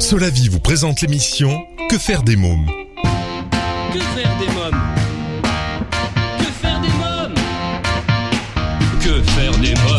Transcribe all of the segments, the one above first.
Sola vie vous présente l'émission Que faire des mômes. Que faire des mômes. Que faire des mômes. Que faire des mômes.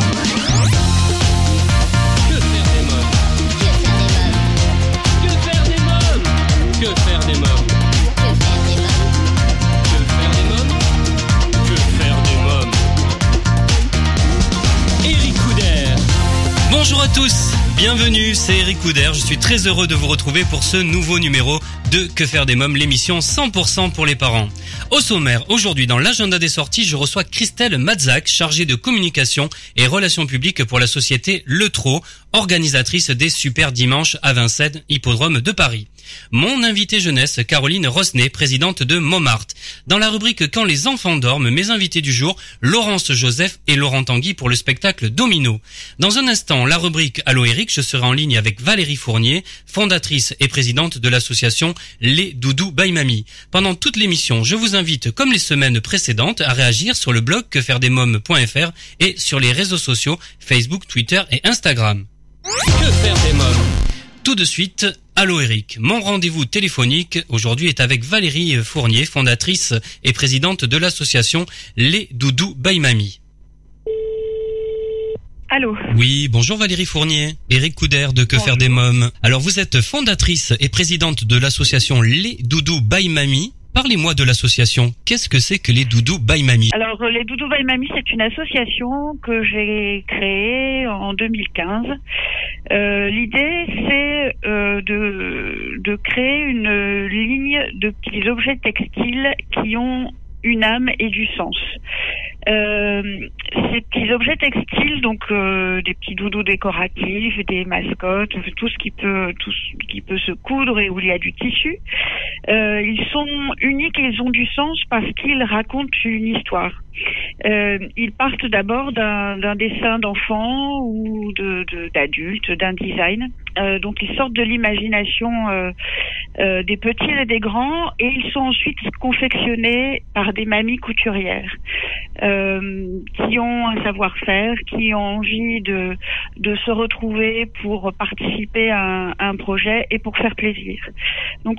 Bonjour à tous, bienvenue, c'est Eric Couder, je suis très heureux de vous retrouver pour ce nouveau numéro de Que faire des mômes, l'émission 100% pour les parents. Au sommaire, aujourd'hui dans l'agenda des sorties, je reçois Christelle Madzak, chargée de communication et relations publiques pour la société Le Trot, organisatrice des Super Dimanche à Vincennes Hippodrome de Paris. Mon invité jeunesse, Caroline Rosnay, présidente de Môm'Art. Dans la rubrique Quand les enfants dorment, mes invités du jour, Laurence Joseph et Laurent Tanguy pour le spectacle Domino. Dans un instant, la rubrique Allô Eric, je serai en ligne avec Valérie Fournier, fondatrice et présidente de l'association Les Doudous by Mamie. Pendant toute l'émission, je vous invite, comme les semaines précédentes, à réagir sur le blog quefairedesmomes.fr et sur les réseaux sociaux Facebook, Twitter et Instagram. Que faire des mômes? Tout de suite, Allô Eric. Mon rendez-vous téléphonique aujourd'hui est avec Valérie Fournier, fondatrice et présidente de l'association Les Doudous by Mamie. Allô. Oui, bonjour Valérie Fournier. Eric Couder de Que bonjour. Faire des mômes. Alors vous êtes fondatrice et présidente de l'association Les Doudous by Mamie. Parlez-moi de l'association. Qu'est-ce que c'est que les Doudous by Mamie? Alors, les Doudous by Mamie, c'est une association que j'ai créée en 2015. L'idée, c'est de créer une ligne de petits objets textiles qui ont une âme et du sens. Ces petits objets textiles, donc des petits doudous décoratifs, des mascottes, tout ce qui peut se coudre et où il y a du tissu, ils sont uniques et ils ont du sens parce qu'ils racontent une histoire. Ils partent d'abord d'un dessin d'enfant ou d'adulte, d'un design. Donc ils sortent de l'imagination des petits et des grands et ils sont ensuite confectionnés par des mamies couturières qui ont un savoir-faire, qui ont envie de se retrouver pour participer à un projet et pour faire plaisir. Donc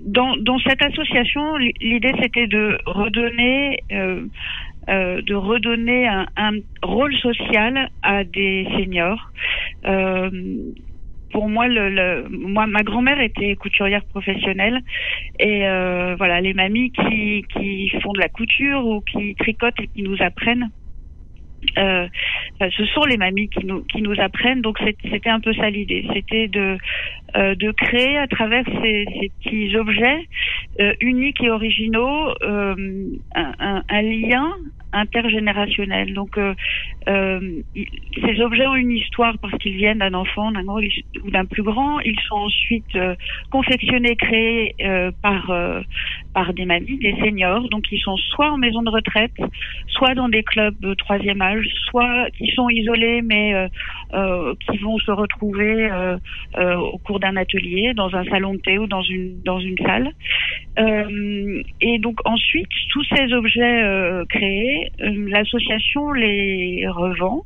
dans cette association, l'idée c'était de redonner un rôle social à des seniors. Pour moi, ma grand-mère était couturière professionnelle et voilà, les mamies qui font de la couture ou qui tricotent et qui nous apprennent. Ce sont les mamies qui nous apprennent, donc c'était un peu ça l'idée, c'était de créer à travers ces petits objets uniques et originaux un lien intergénérationnel. Donc ces objets ont une histoire parce qu'ils viennent d'un enfant, d'un grand ou d'un plus grand. Ils sont ensuite confectionnés, créés par des mamies, des seniors. Donc ils sont soit en maison de retraite, soit dans des clubs de troisième âge, soit qui sont isolés mais qui vont se retrouver au cours d'un atelier, dans un salon de thé ou dans une salle. Et donc ensuite, tous ces objets créés, l'association les revend.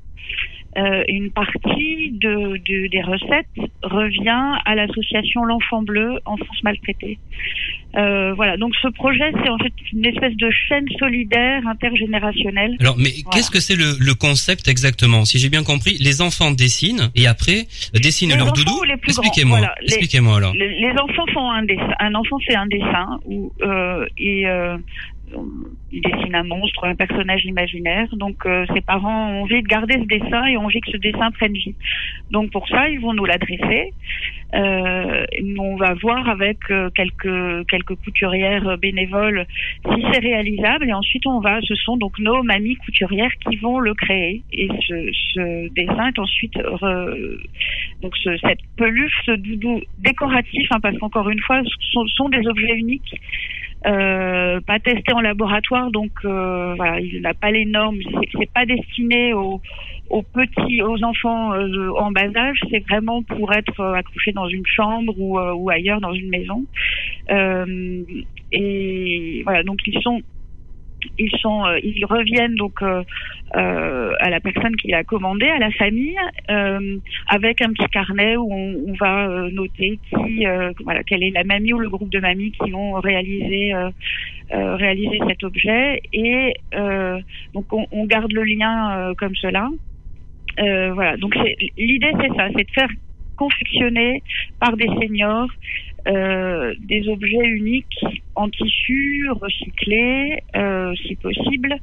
Une partie des recettes revient à l'association L'Enfant Bleu, Enfance Maltraitée. Voilà, donc ce projet, c'est en fait une espèce de chaîne solidaire intergénérationnelle. Alors, mais voilà. Qu'est-ce que c'est le concept exactement? Si j'ai bien compris, les enfants dessinent et après dessinent leur doudou. Expliquez-moi. Voilà, expliquez-moi alors. Les enfants font un dessin. Un enfant fait un dessin où il dessine un monstre, un personnage imaginaire. Donc ses parents ont envie de garder ce dessin et ont envie que ce dessin prenne vie. Donc pour ça, ils vont nous l'adresser. On va voir avec quelques couturières bénévoles si c'est réalisable. Et ensuite, ce sont donc nos mamies couturières qui vont le créer. Et ce dessin est ensuite cette peluche, ce doudou décoratif, hein, parce qu'encore une fois, ce sont des objets uniques. Pas testé en laboratoire, donc voilà, il n'a pas les normes. C'est pas destiné aux petits, aux enfants en bas âge. C'est vraiment pour être accouché dans une chambre ou ailleurs dans une maison. Et voilà, donc ils sont ils reviennent donc à la personne qui a commandé, à la famille, avec un petit carnet où on va noter qui, voilà, quelle est la mamie ou le groupe de mamies qui ont réalisé cet objet, et donc on garde le lien comme cela. Voilà, donc l'idée c'est ça, c'est de faire confectionner par des seniors des objets uniques en tissu, recyclés si possible.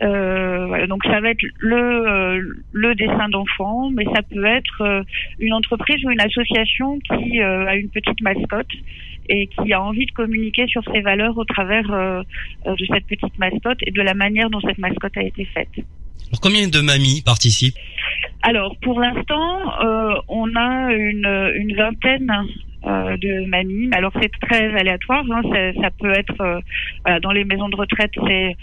Voilà, donc ça va être le dessin d'enfant, mais ça peut être une entreprise ou une association qui a une petite mascotte et qui a envie de communiquer sur ses valeurs au travers de cette petite mascotte et de la manière dont cette mascotte a été faite. Combien de mamies participent ? Alors, pour l'instant, on a une vingtaine de mamies. Alors, c'est très aléatoire. Hein. Ça peut être... voilà, dans les maisons de retraite, c'est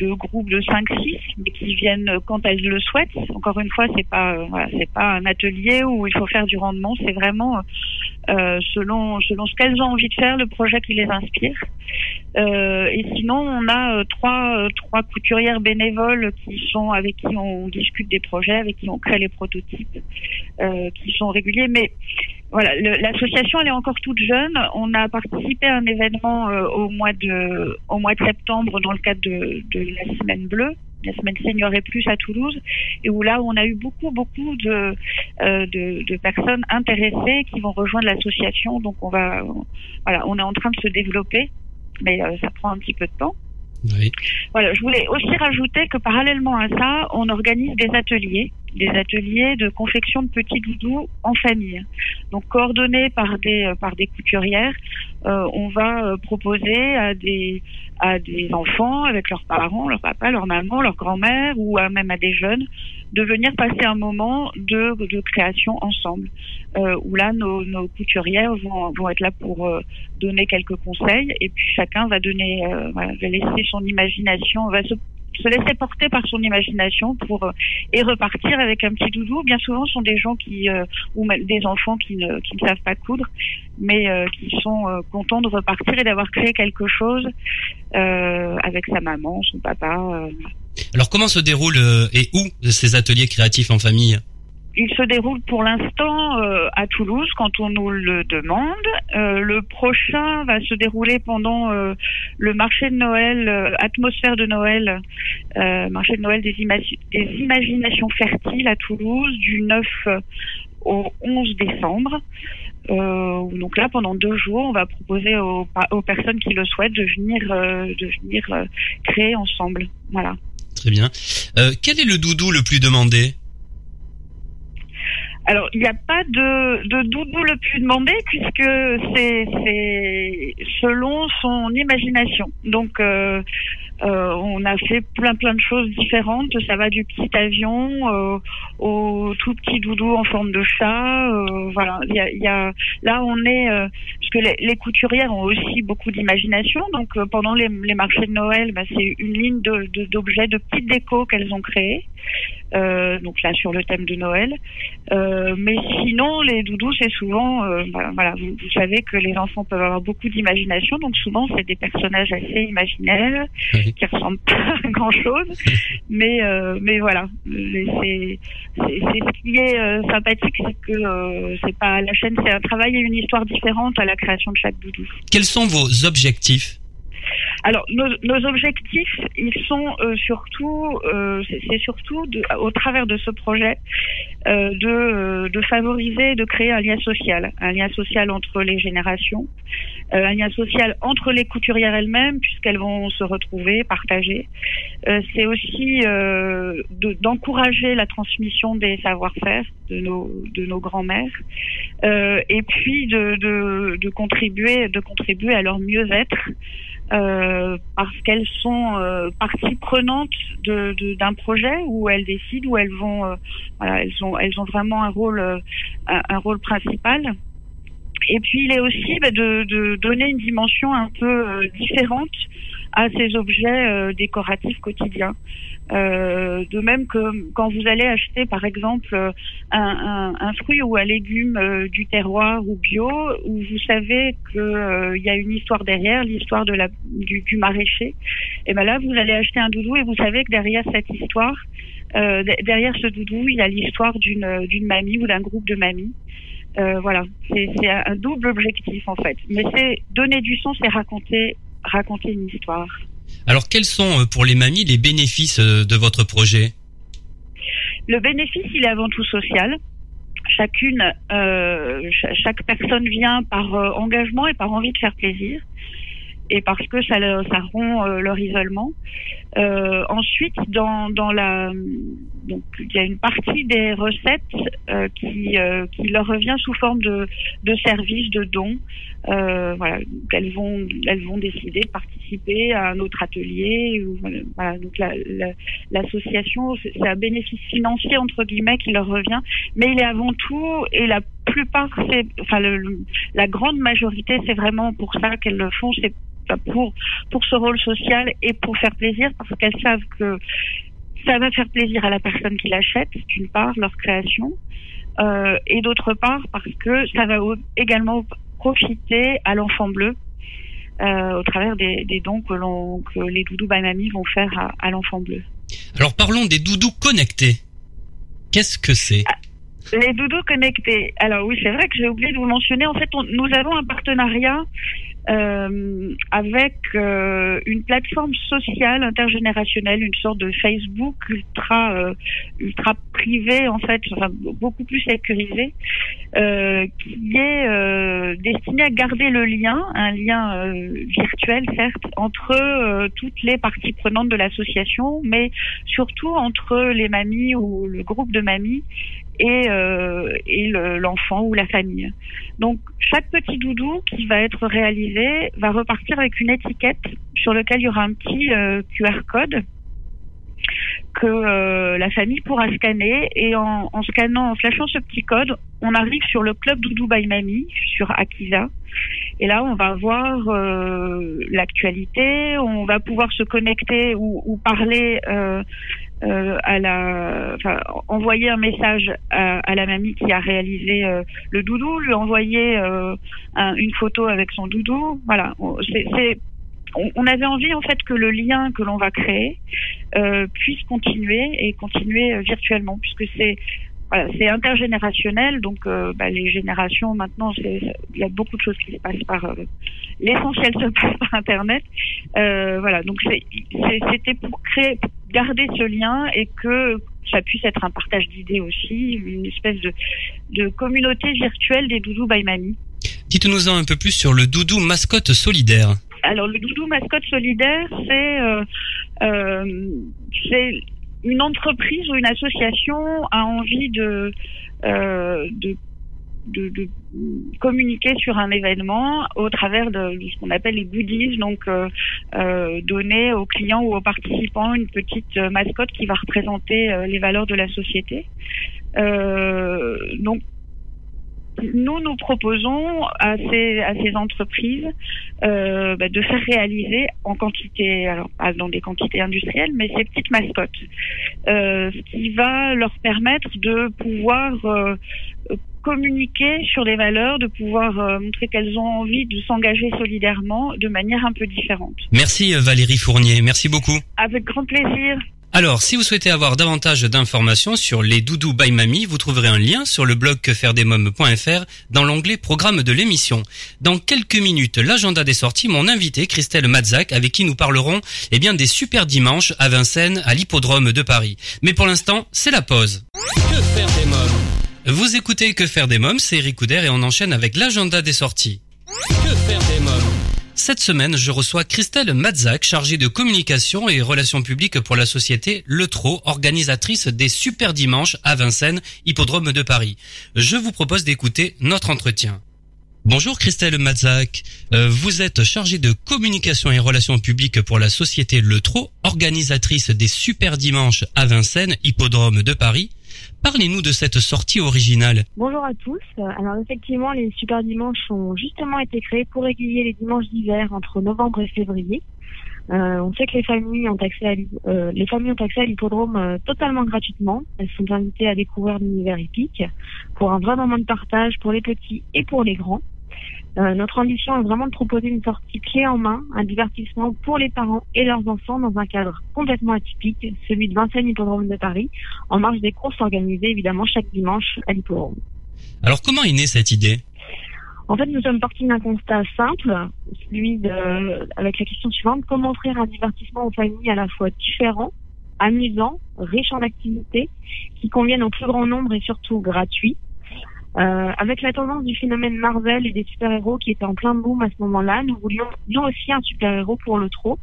deux groupes de 5-6, mais qui viennent quand elles le souhaitent. Encore une fois, voilà, c'est pas un atelier où il faut faire du rendement. C'est vraiment selon ce qu'elles ont envie de faire, le projet qui les inspire. Et sinon, on a trois couturières bénévoles avec qui on discute des projets, avec qui on crée les prototypes, qui sont réguliers. Mais voilà, l'association, elle est encore toute jeune. On a participé à un événement au mois de septembre dans le cadre de la Semaine Bleue, la Semaine Senior et Plus à Toulouse, et où là, on a eu beaucoup de personnes intéressées qui vont rejoindre l'association. Donc, on est en train de se développer, mais ça prend un petit peu de temps. Oui. Voilà, je voulais aussi rajouter que parallèlement à ça, on organise des ateliers de confection de petits doudous en famille. Donc coordonnés par des couturières, on va proposer à des enfants avec leurs parents, leur papa, leur maman, leur grand-mère ou même à des jeunes de venir passer un moment de création ensemble. Où là, nos couturières vont être là pour donner quelques conseils, et puis chacun va donner, va laisser son imagination, va se laisser porter par son imagination et repartir avec un petit doudou. Bien souvent, ce sont des gens ou même des enfants qui ne savent pas coudre, mais qui sont contents de repartir et d'avoir créé quelque chose avec sa maman, son papa. Alors, comment se déroulent et où ces ateliers créatifs en famille ? Il se déroule pour l'instant à Toulouse quand on nous le demande. Le prochain va se dérouler pendant le marché de Noël, atmosphère de Noël, marché de Noël des imaginations fertiles à Toulouse du 9 au 11 décembre. Donc là, pendant 2 jours, on va proposer aux personnes qui le souhaitent de venir créer ensemble. Voilà. Très bien. Quel est le doudou le plus demandé ? Alors, il n'y a pas de doudou le plus demandé, puisque c'est selon son imagination. Donc, on a fait plein de choses différentes. Ça va du petit avion au tout petit doudou en forme de chat. Voilà. Là, on est... parce que les couturières ont aussi beaucoup d'imagination. Donc, pendant les marchés de Noël, c'est une ligne d'objets, de petites décos qu'elles ont créées. Donc là, sur le thème de Noël. Mais sinon, les doudous, c'est souvent... voilà, vous savez que les enfants peuvent avoir beaucoup d'imagination. Donc, souvent, c'est des personnages assez imaginaires. Oui. Qui ressemblent pas à grand chose, mais voilà, c'est ce qui est sympathique, c'est que c'est pas à la chaîne, c'est un travail et une histoire différente à la création de chaque doudou. Quels sont vos objectifs ? Alors nos objectifs, ils sont surtout, c'est surtout au travers de ce projet de favoriser, de créer un lien social entre les générations, un lien social entre les couturières elles-mêmes puisqu'elles vont se retrouver, partager. C'est aussi d'encourager la transmission des savoir-faire de nos grands-mères, et puis de contribuer à leur mieux-être. Parce qu'elles sont partie prenante d'un projet où elles décident, où elles vont, voilà, elles ont vraiment un rôle principal. Et puis il est aussi de donner une dimension un peu différente à ces objets décoratifs quotidiens. De même que quand vous allez acheter par exemple un fruit ou un légume du terroir ou bio, où vous savez que y a une histoire derrière, l'histoire de du maraîcher, et ben là vous allez acheter un doudou et vous savez que derrière cette histoire, derrière ce doudou, il y a l'histoire d'une mamie ou d'un groupe de mamies. Voilà, c'est un double objectif en fait. Mais c'est donner du sens et raconter une histoire. Alors, quels sont pour les mamies les bénéfices de votre projet ? Le bénéfice, il est avant tout social. Chaque personne vient par engagement et par envie de faire plaisir, et parce que ça rompt leur isolement. Ensuite, donc il y a une partie des recettes qui leur revient sous forme de services, de dons. Voilà, elles vont décider de participer à un autre atelier. Voilà, donc l'association, c'est un bénéfice financier entre guillemets qui leur revient, mais il est avant tout, et la plupart, la grande majorité, c'est vraiment pour ça qu'elles le font, c'est pour ce rôle social et pour faire plaisir, parce qu'elles savent que ça va faire plaisir à la personne qui l'achète, d'une part, leur création, et d'autre part, parce que ça va également profiter à l'Enfant Bleu, au travers des dons que les Doudous by Mamie vont faire à l'Enfant Bleu. Alors parlons des doudous connectés. Qu'est-ce que c'est ? Les doudous connectés. Alors oui, c'est vrai que j'ai oublié de vous mentionner. En fait, nous avons un partenariat avec une plateforme sociale intergénérationnelle, une sorte de Facebook ultra privé en fait, enfin, beaucoup plus sécurisé, qui est destiné à garder le lien, un lien virtuel certes, entre toutes les parties prenantes de l'association, mais surtout entre les mamies ou le groupe de mamies et l'enfant ou la famille. Donc chaque petit doudou qui va être réalisé va repartir avec une étiquette sur laquelle il y aura un petit QR code que la famille pourra scanner, et en flashant ce petit code, on arrive sur le club Doudou by Mamie sur Akiza, et là on va voir l'actualité, on va pouvoir se connecter ou parler envoyer un message à la mamie qui a réalisé le doudou, lui envoyer une photo avec son doudou. Voilà, on avait envie en fait que le lien que l'on va créer puisse continuer virtuellement, puisque c'est intergénérationnel, donc les générations maintenant, il y a beaucoup de choses qui se passent l'essentiel se passe par Internet. Voilà, donc c'était pour créer, pour garder ce lien, et que ça puisse être un partage d'idées aussi, une espèce de communauté virtuelle des doudous by Mamie. Dites-nous un peu plus sur le doudou mascotte solidaire. Alors le doudou mascotte solidaire, c'est une entreprise ou une association a envie de communiquer sur un événement au travers de ce qu'on appelle les goodies, donc donner aux clients ou aux participants une petite mascotte qui va représenter les valeurs de la société. Donc nous proposons à ces entreprises de faire réaliser en quantité, alors pas dans des quantités industrielles, mais ces petites mascottes, ce qui va leur permettre de pouvoir communiquer sur les valeurs, de pouvoir montrer qu'elles ont envie de s'engager solidairement de manière un peu différente. Merci Valérie Fournier, merci beaucoup. Avec grand plaisir. Alors, si vous souhaitez avoir davantage d'informations sur les doudous by Mamie, vous trouverez un lien sur le blog quefairedesmomes.fr dans l'onglet programme de l'émission. Dans quelques minutes, l'agenda des sorties, mon invité Christelle Madzak, avec qui nous parlerons des Super Dimanches à Vincennes, à l'Hippodrome de Paris. Mais pour l'instant, c'est la pause. Que faire des mômes ? Vous écoutez Que faire des mômes, c'est Eric Couder, et on enchaîne avec l'agenda des sorties. Que faire des mômes ? Cette semaine, je reçois Christelle Madzak, chargée de communication et relations publiques pour la société Le Trot, organisatrice des Super Dimanches à Vincennes, Hippodrome de Paris. Je vous propose d'écouter notre entretien. Bonjour Christelle Madzak, vous êtes chargée de communication et relations publiques pour la société Le Trot, organisatrice des Super Dimanches à Vincennes, Hippodrome de Paris. Parlez-nous de cette sortie originale. Bonjour à tous. Alors effectivement, les Super Dimanches ont justement été créés pour régulier les dimanches d'hiver entre novembre et février. On sait que les familles ont accès à l'hippodrome totalement gratuitement. Elles sont invitées à découvrir l'univers hippique pour un vrai moment de partage pour les petits et pour les grands. Notre ambition est vraiment de proposer une sortie clé en main, un divertissement pour les parents et leurs enfants dans un cadre complètement atypique, celui de Vincennes Hippodrome de Paris, en marge des courses organisées évidemment chaque dimanche à l'hippodrome. Alors comment est née cette idée ? En fait, nous sommes partis d'un constat simple, celui de, avec la question suivante, comment offrir un divertissement aux familles à la fois différent, amusant, riche en activités, qui conviennent au plus grand nombre et surtout gratuit. Avec la tendance du phénomène Marvel et des super-héros qui étaient en plein boom à ce moment-là, nous voulions nous aussi un super-héros pour le trot.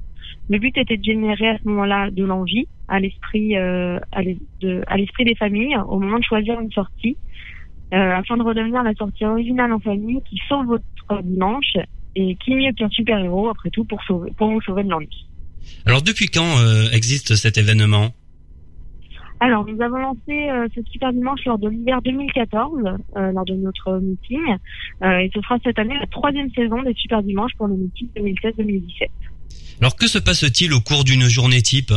Le but était de générer à ce moment-là de l'envie à l'esprit des familles au moment de choisir une sortie, afin de redevenir la sortie originale en famille qui sauve votre dimanche, et qui mieux qu'un super-héros après tout pour vous sauver de l'ennui. Alors depuis quand existe cet événement ? Alors, nous avons lancé ce Super Dimanche lors de l'hiver 2014, lors de notre meeting. Et ce sera cette année la 3e saison des Super Dimanches pour le meeting 2016-2017. Alors, que se passe-t-il au cours d'une journée type ?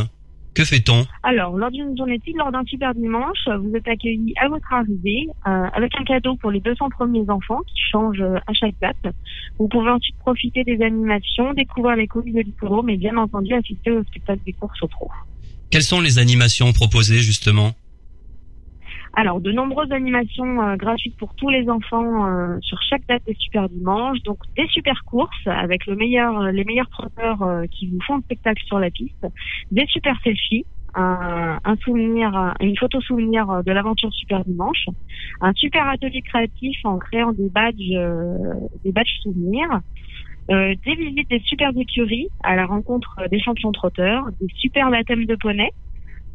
Que fait-on ? Alors, lors d'une journée type, lors d'un Super Dimanche, vous êtes accueillis à votre arrivée avec un cadeau pour les 200 premiers enfants qui changent à chaque date. Vous pouvez ensuite profiter des animations, découvrir les coulisses de l'hippodrome et bien entendu assister au spectacle des courses au trot. Quelles sont les animations proposées, justement ? Alors, de nombreuses animations gratuites pour tous les enfants sur chaque date des Super Dimanches. Donc, des super courses avec les meilleurs trotteurs qui vous font le spectacle sur la piste. Des super selfies, une photo souvenir de l'aventure Super Dimanche. Un super atelier créatif en créant des badges souvenirs. Des visites des superbes écuries à la rencontre des champions trotteurs, des super baptêmes de poneys.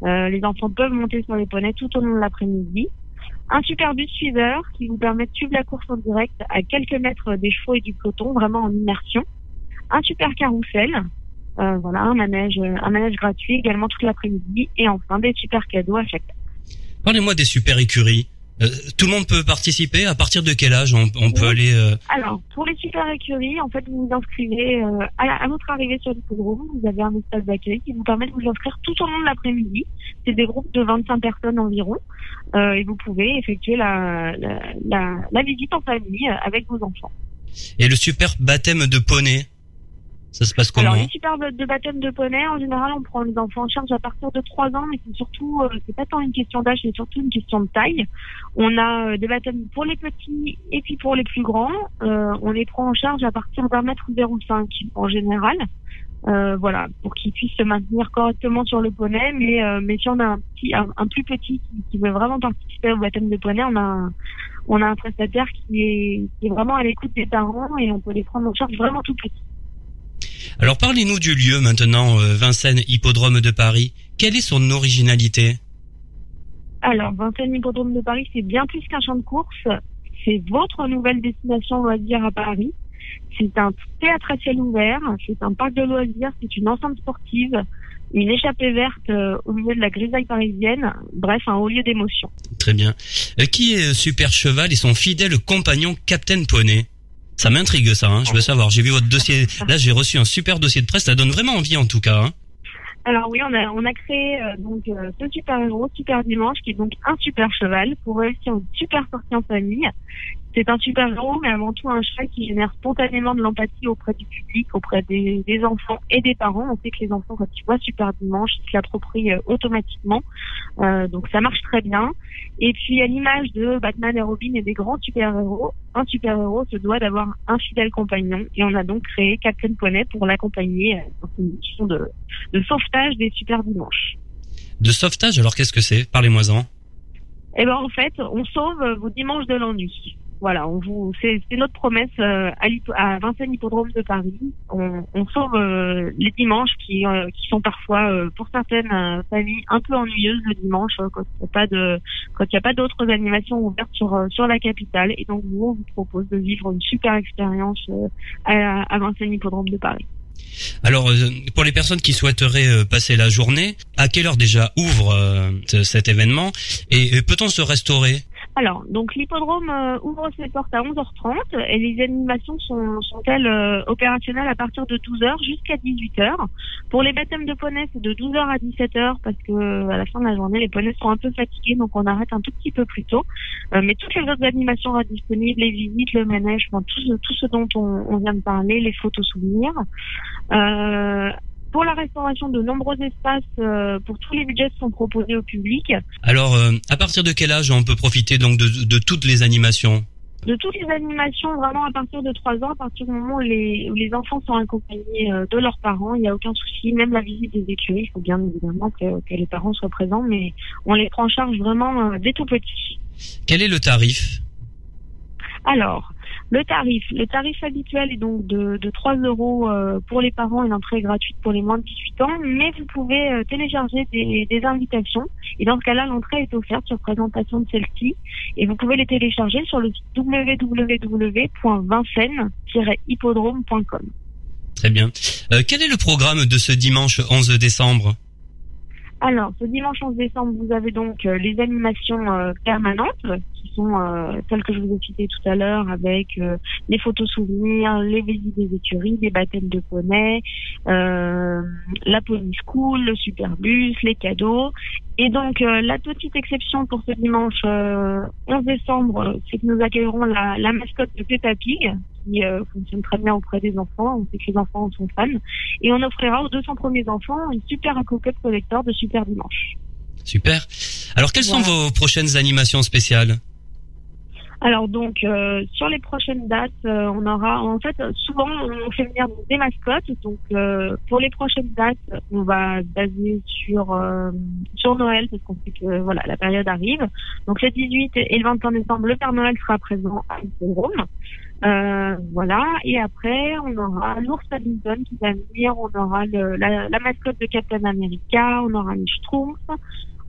Les enfants peuvent monter sur les poneys tout au long de l'après-midi. Un super bus suiveur qui vous permet de suivre la course en direct à quelques mètres des chevaux et du peloton, vraiment en immersion. Un super carrousel, un manège gratuit également toute l'après-midi. Et enfin, des super cadeaux à chaque date. Parlez-moi des super écuries. Tout le monde peut participer. À partir de quel âge on peut aller Alors, pour les super écuries, en fait, vous vous inscrivez à votre arrivée sur l'hippodrome. Vous avez un espace d'accueil qui vous permet de vous inscrire tout au long de l'après-midi. C'est des groupes de 25 personnes environ. Et vous pouvez effectuer la visite en famille avec vos enfants. Et le super baptême de poney, ça se passe comment ? Alors, les super baptêmes de poney, en général, on prend les enfants en charge à partir de 3 ans, mais c'est surtout, c'est pas tant une question d'âge, c'est surtout une question de taille. On a des baptêmes pour les petits et puis pour les plus grands. On les prend en charge à partir d'un mètre 0,5 en général, pour qu'ils puissent se maintenir correctement sur le poney. Mais si on a un plus petit qui veut vraiment participer au baptême de poney, on a un prestataire qui est vraiment à l'écoute des parents et on peut les prendre en charge vraiment tout petit. Alors parlez-nous du lieu maintenant, Vincennes Hippodrome de Paris. Quelle est son originalité ? Alors Vincennes Hippodrome de Paris, c'est bien plus qu'un champ de course. C'est votre nouvelle destination loisirs à Paris. C'est un théâtre à ciel ouvert, c'est un parc de loisirs, c'est une enceinte sportive, une échappée verte au milieu de la grisaille parisienne. Bref, un haut lieu d'émotion. Très bien. Qui est Super Cheval et son fidèle compagnon Captain Poney ? Ça m'intrigue ça, hein. Je veux savoir, j'ai vu votre dossier, là j'ai reçu un super dossier de presse, ça donne vraiment envie en tout cas. Hein. Alors oui, on a créé ce super héros, Super Dimanche, qui est donc un super cheval pour réussir une super sortie en famille. C'est un super héros, mais avant tout un cheval qui génère spontanément de l'empathie auprès du public, auprès des enfants et des parents. On sait que les enfants, quand ils voient Super Dimanche, ils se l'approprient automatiquement. Donc ça marche très bien. Et puis à l'image de Batman et Robin et des grands super-héros, un super-héros se doit d'avoir un fidèle compagnon. Et on a donc créé Captain Poney pour l'accompagner dans une mission de sauvetage des Super Dimanches. De sauvetage, alors qu'est-ce que c'est ? Parlez-moi-en. Eh ben en fait, on sauve vos dimanches de l'ennui. Voilà, c'est notre promesse à Vincennes Hippodrome de Paris. On sauve les dimanches qui sont parfois, pour certaines familles, un peu ennuyeuses le dimanche quand il n'y a pas d'autres animations ouvertes sur la capitale. Et donc, nous, on vous propose de vivre une super expérience à Vincennes Hippodrome de Paris. Alors, pour les personnes qui souhaiteraient passer la journée, à quelle heure déjà ouvre cet événement et peut-on se restaurer ? Alors, donc l'hippodrome ouvre ses portes à 11h30 et les animations sont-elles opérationnelles à partir de 12h jusqu'à 18h. Pour les baptêmes de poneys, c'est de 12h à 17h parce que à la fin de la journée, les poneys sont un peu fatigués, donc on arrête un tout petit peu plus tôt. Mais toutes les autres animations sont disponibles, les visites, le manège, enfin, tout ce dont on vient de parler, les photos souvenirs. Pour la restauration, de nombreux espaces pour tous les budgets sont proposés au public. Alors, à partir de quel âge on peut profiter donc de toutes les animations ? De toutes les animations, vraiment à partir de 3 ans, à partir du moment où les enfants sont accompagnés de leurs parents, il n'y a aucun souci. Même la visite des écuries, il faut bien évidemment que les parents soient présents, mais on les prend en charge vraiment dès tout petit. Quel est le tarif ? Alors, le tarif habituel est donc de 3 € pour les parents et l'entrée est gratuite pour les moins de 18 ans, mais vous pouvez télécharger des invitations et dans ce cas-là, l'entrée est offerte sur présentation de celle-ci et vous pouvez les télécharger sur le site www.vincennes-hippodrome.com. Très bien. Quel est le programme de ce dimanche 11 décembre ? Alors, ce dimanche 11 décembre, vous avez donc les animations permanentes qui sont celles que je vous ai citées tout à l'heure avec les photos souvenirs, les visites des écuries, les baptêmes de poney, la pony school, le superbus, les cadeaux. Et donc, la petite exception pour ce dimanche 11 décembre, c'est que nous accueillerons la mascotte de Peppa Pig qui fonctionne très bien auprès des enfants. On sait que les enfants sont fans. Et on offrira aux 200 premiers enfants une super coquette collector de Super Dimanche. Super. Alors, quelles sont vos prochaines animations spéciales ? Alors donc, sur les prochaines dates, on aura, en fait, souvent, on fait venir des mascottes. Donc, pour les prochaines dates, on va baser sur Noël, parce qu'on sait que, voilà, la période arrive. Donc, le 18 et le 21 décembre, le Père Noël sera présent à l'hippodrome. Voilà. Et après, on aura l'ours Paddington qui va venir, on aura la mascotte de Captain America, on aura les Schtroumpfs,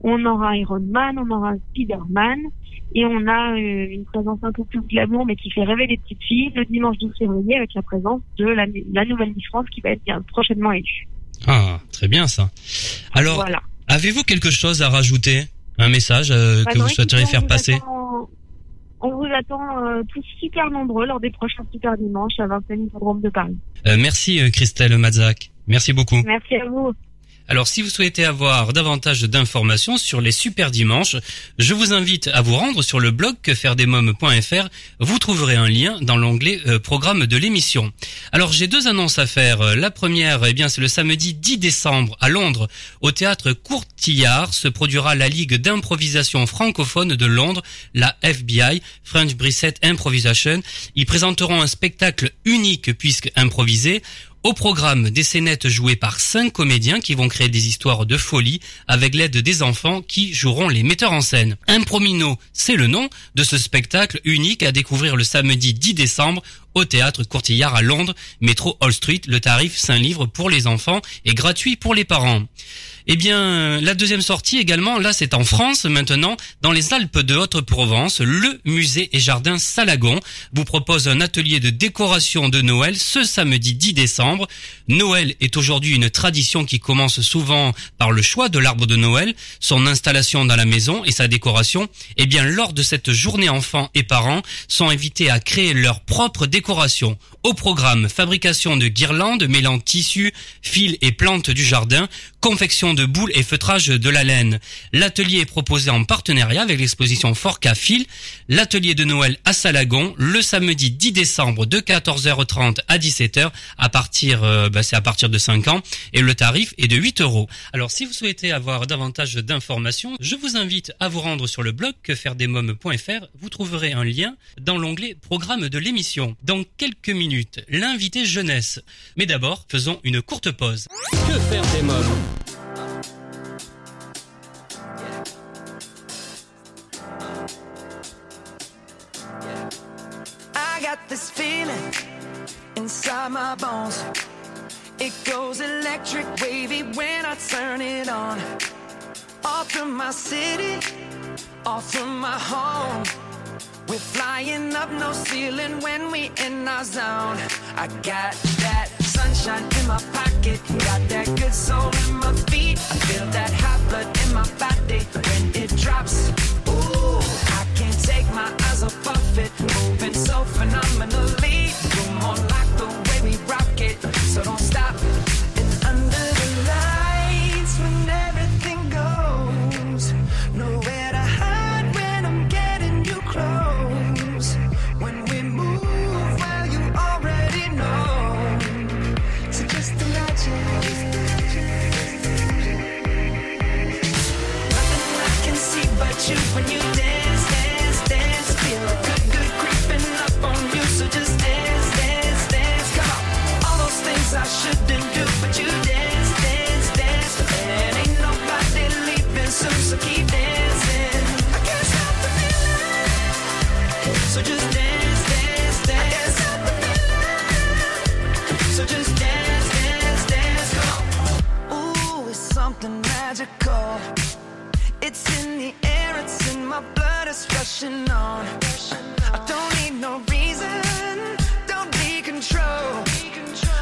on aura Iron Man, on aura Spider-Man. Et on a une présence un peu plus glamour, mais qui fait rêver les petites filles, le dimanche 12 février, avec la présence de la nouvelle Miss France qui va être bien prochainement élue. Ah, très bien ça. Alors, voilà. Avez-vous quelque chose à rajouter ? Un message que vous souhaiteriez faire passer ? On vous attend tous super nombreux lors des prochains Super Dimanches à Vincennes Hippodrome de Paris. Merci Christelle Madzak. Merci beaucoup. Merci à vous. Alors, si vous souhaitez avoir davantage d'informations sur les Super Dimanches, je vous invite à vous rendre sur le blog quefairedesmomes.fr. Vous trouverez un lien dans l'onglet programme de l'émission. Alors, j'ai 2 annonces à faire. La première, c'est le samedi 10 décembre à Londres, au théâtre Courtillard, se produira la Ligue d'improvisation francophone de Londres, la FBI, French Bristol Improvisation. Ils présenteront un spectacle unique puisque improvisé. Au programme, des scénettes jouées par 5 comédiens qui vont créer des histoires de folie avec l'aide des enfants qui joueront les metteurs en scène. Impromino, c'est le nom de ce spectacle unique à découvrir le samedi 10 décembre au Théâtre Courtillard à Londres, métro Hall Street. Le tarif 5 livres pour les enfants et gratuit pour les parents. Eh bien, la deuxième sortie également, là c'est en France maintenant, dans les Alpes de Haute-Provence, le musée et jardin Salagon vous propose un atelier de décoration de Noël ce samedi 10 décembre. Noël est aujourd'hui une tradition qui commence souvent par le choix de l'arbre de Noël, son installation dans la maison et sa décoration. Eh bien, lors de cette journée, enfants et parents sont invités à créer leur propre décoration. Au programme, fabrication de guirlandes mêlant tissus, fils et plantes du jardin, confection de boules et feutrage de la laine. L'atelier est proposé en partenariat avec l'exposition Forca Fil, l'atelier de Noël à Salagon, le samedi 10 décembre de 14h30 à 17h, c'est à partir de 5 ans, et le tarif est de 8 €. Alors, si vous souhaitez avoir davantage d'informations, je vous invite à vous rendre sur le blog quefairedesmomes.fr, vous trouverez un lien dans l'onglet programme de l'émission. Dans quelques minutes, l'invité jeunesse. Mais d'abord, faisons une courte pause. Que faire des mômes ? I got this feeling inside my bones. It goes electric wavy when I turn it on. Off from my city, off from my home. We're flying up no ceiling when we in our zone. I got that sunshine in my pocket, got that good soul in my feet. I feel that hot blood in my body when it drops. Ooh, I can't take my eyes off of it, moving so phenomenally. You're more like the way we rock it, so don't stop. And under the lights when everything goes nowhere to hide when I'm getting you close. When we move, well you already know. So just imagine. But you, when you dance, dance, dance, feel the good, good creeping up on you. So just dance, dance, dance, come on. All those things I shouldn't do, but you dance, dance, dance, and ain't nobody leaving soon, so keep dancing. I can't stop the feeling, so just dance, dance, dance. I can't stop the feeling, so just dance, dance, dance, come on. Ooh, it's something magical. It's in the air, it's in my blood, it's rushing on. I don't need no reason, don't be control.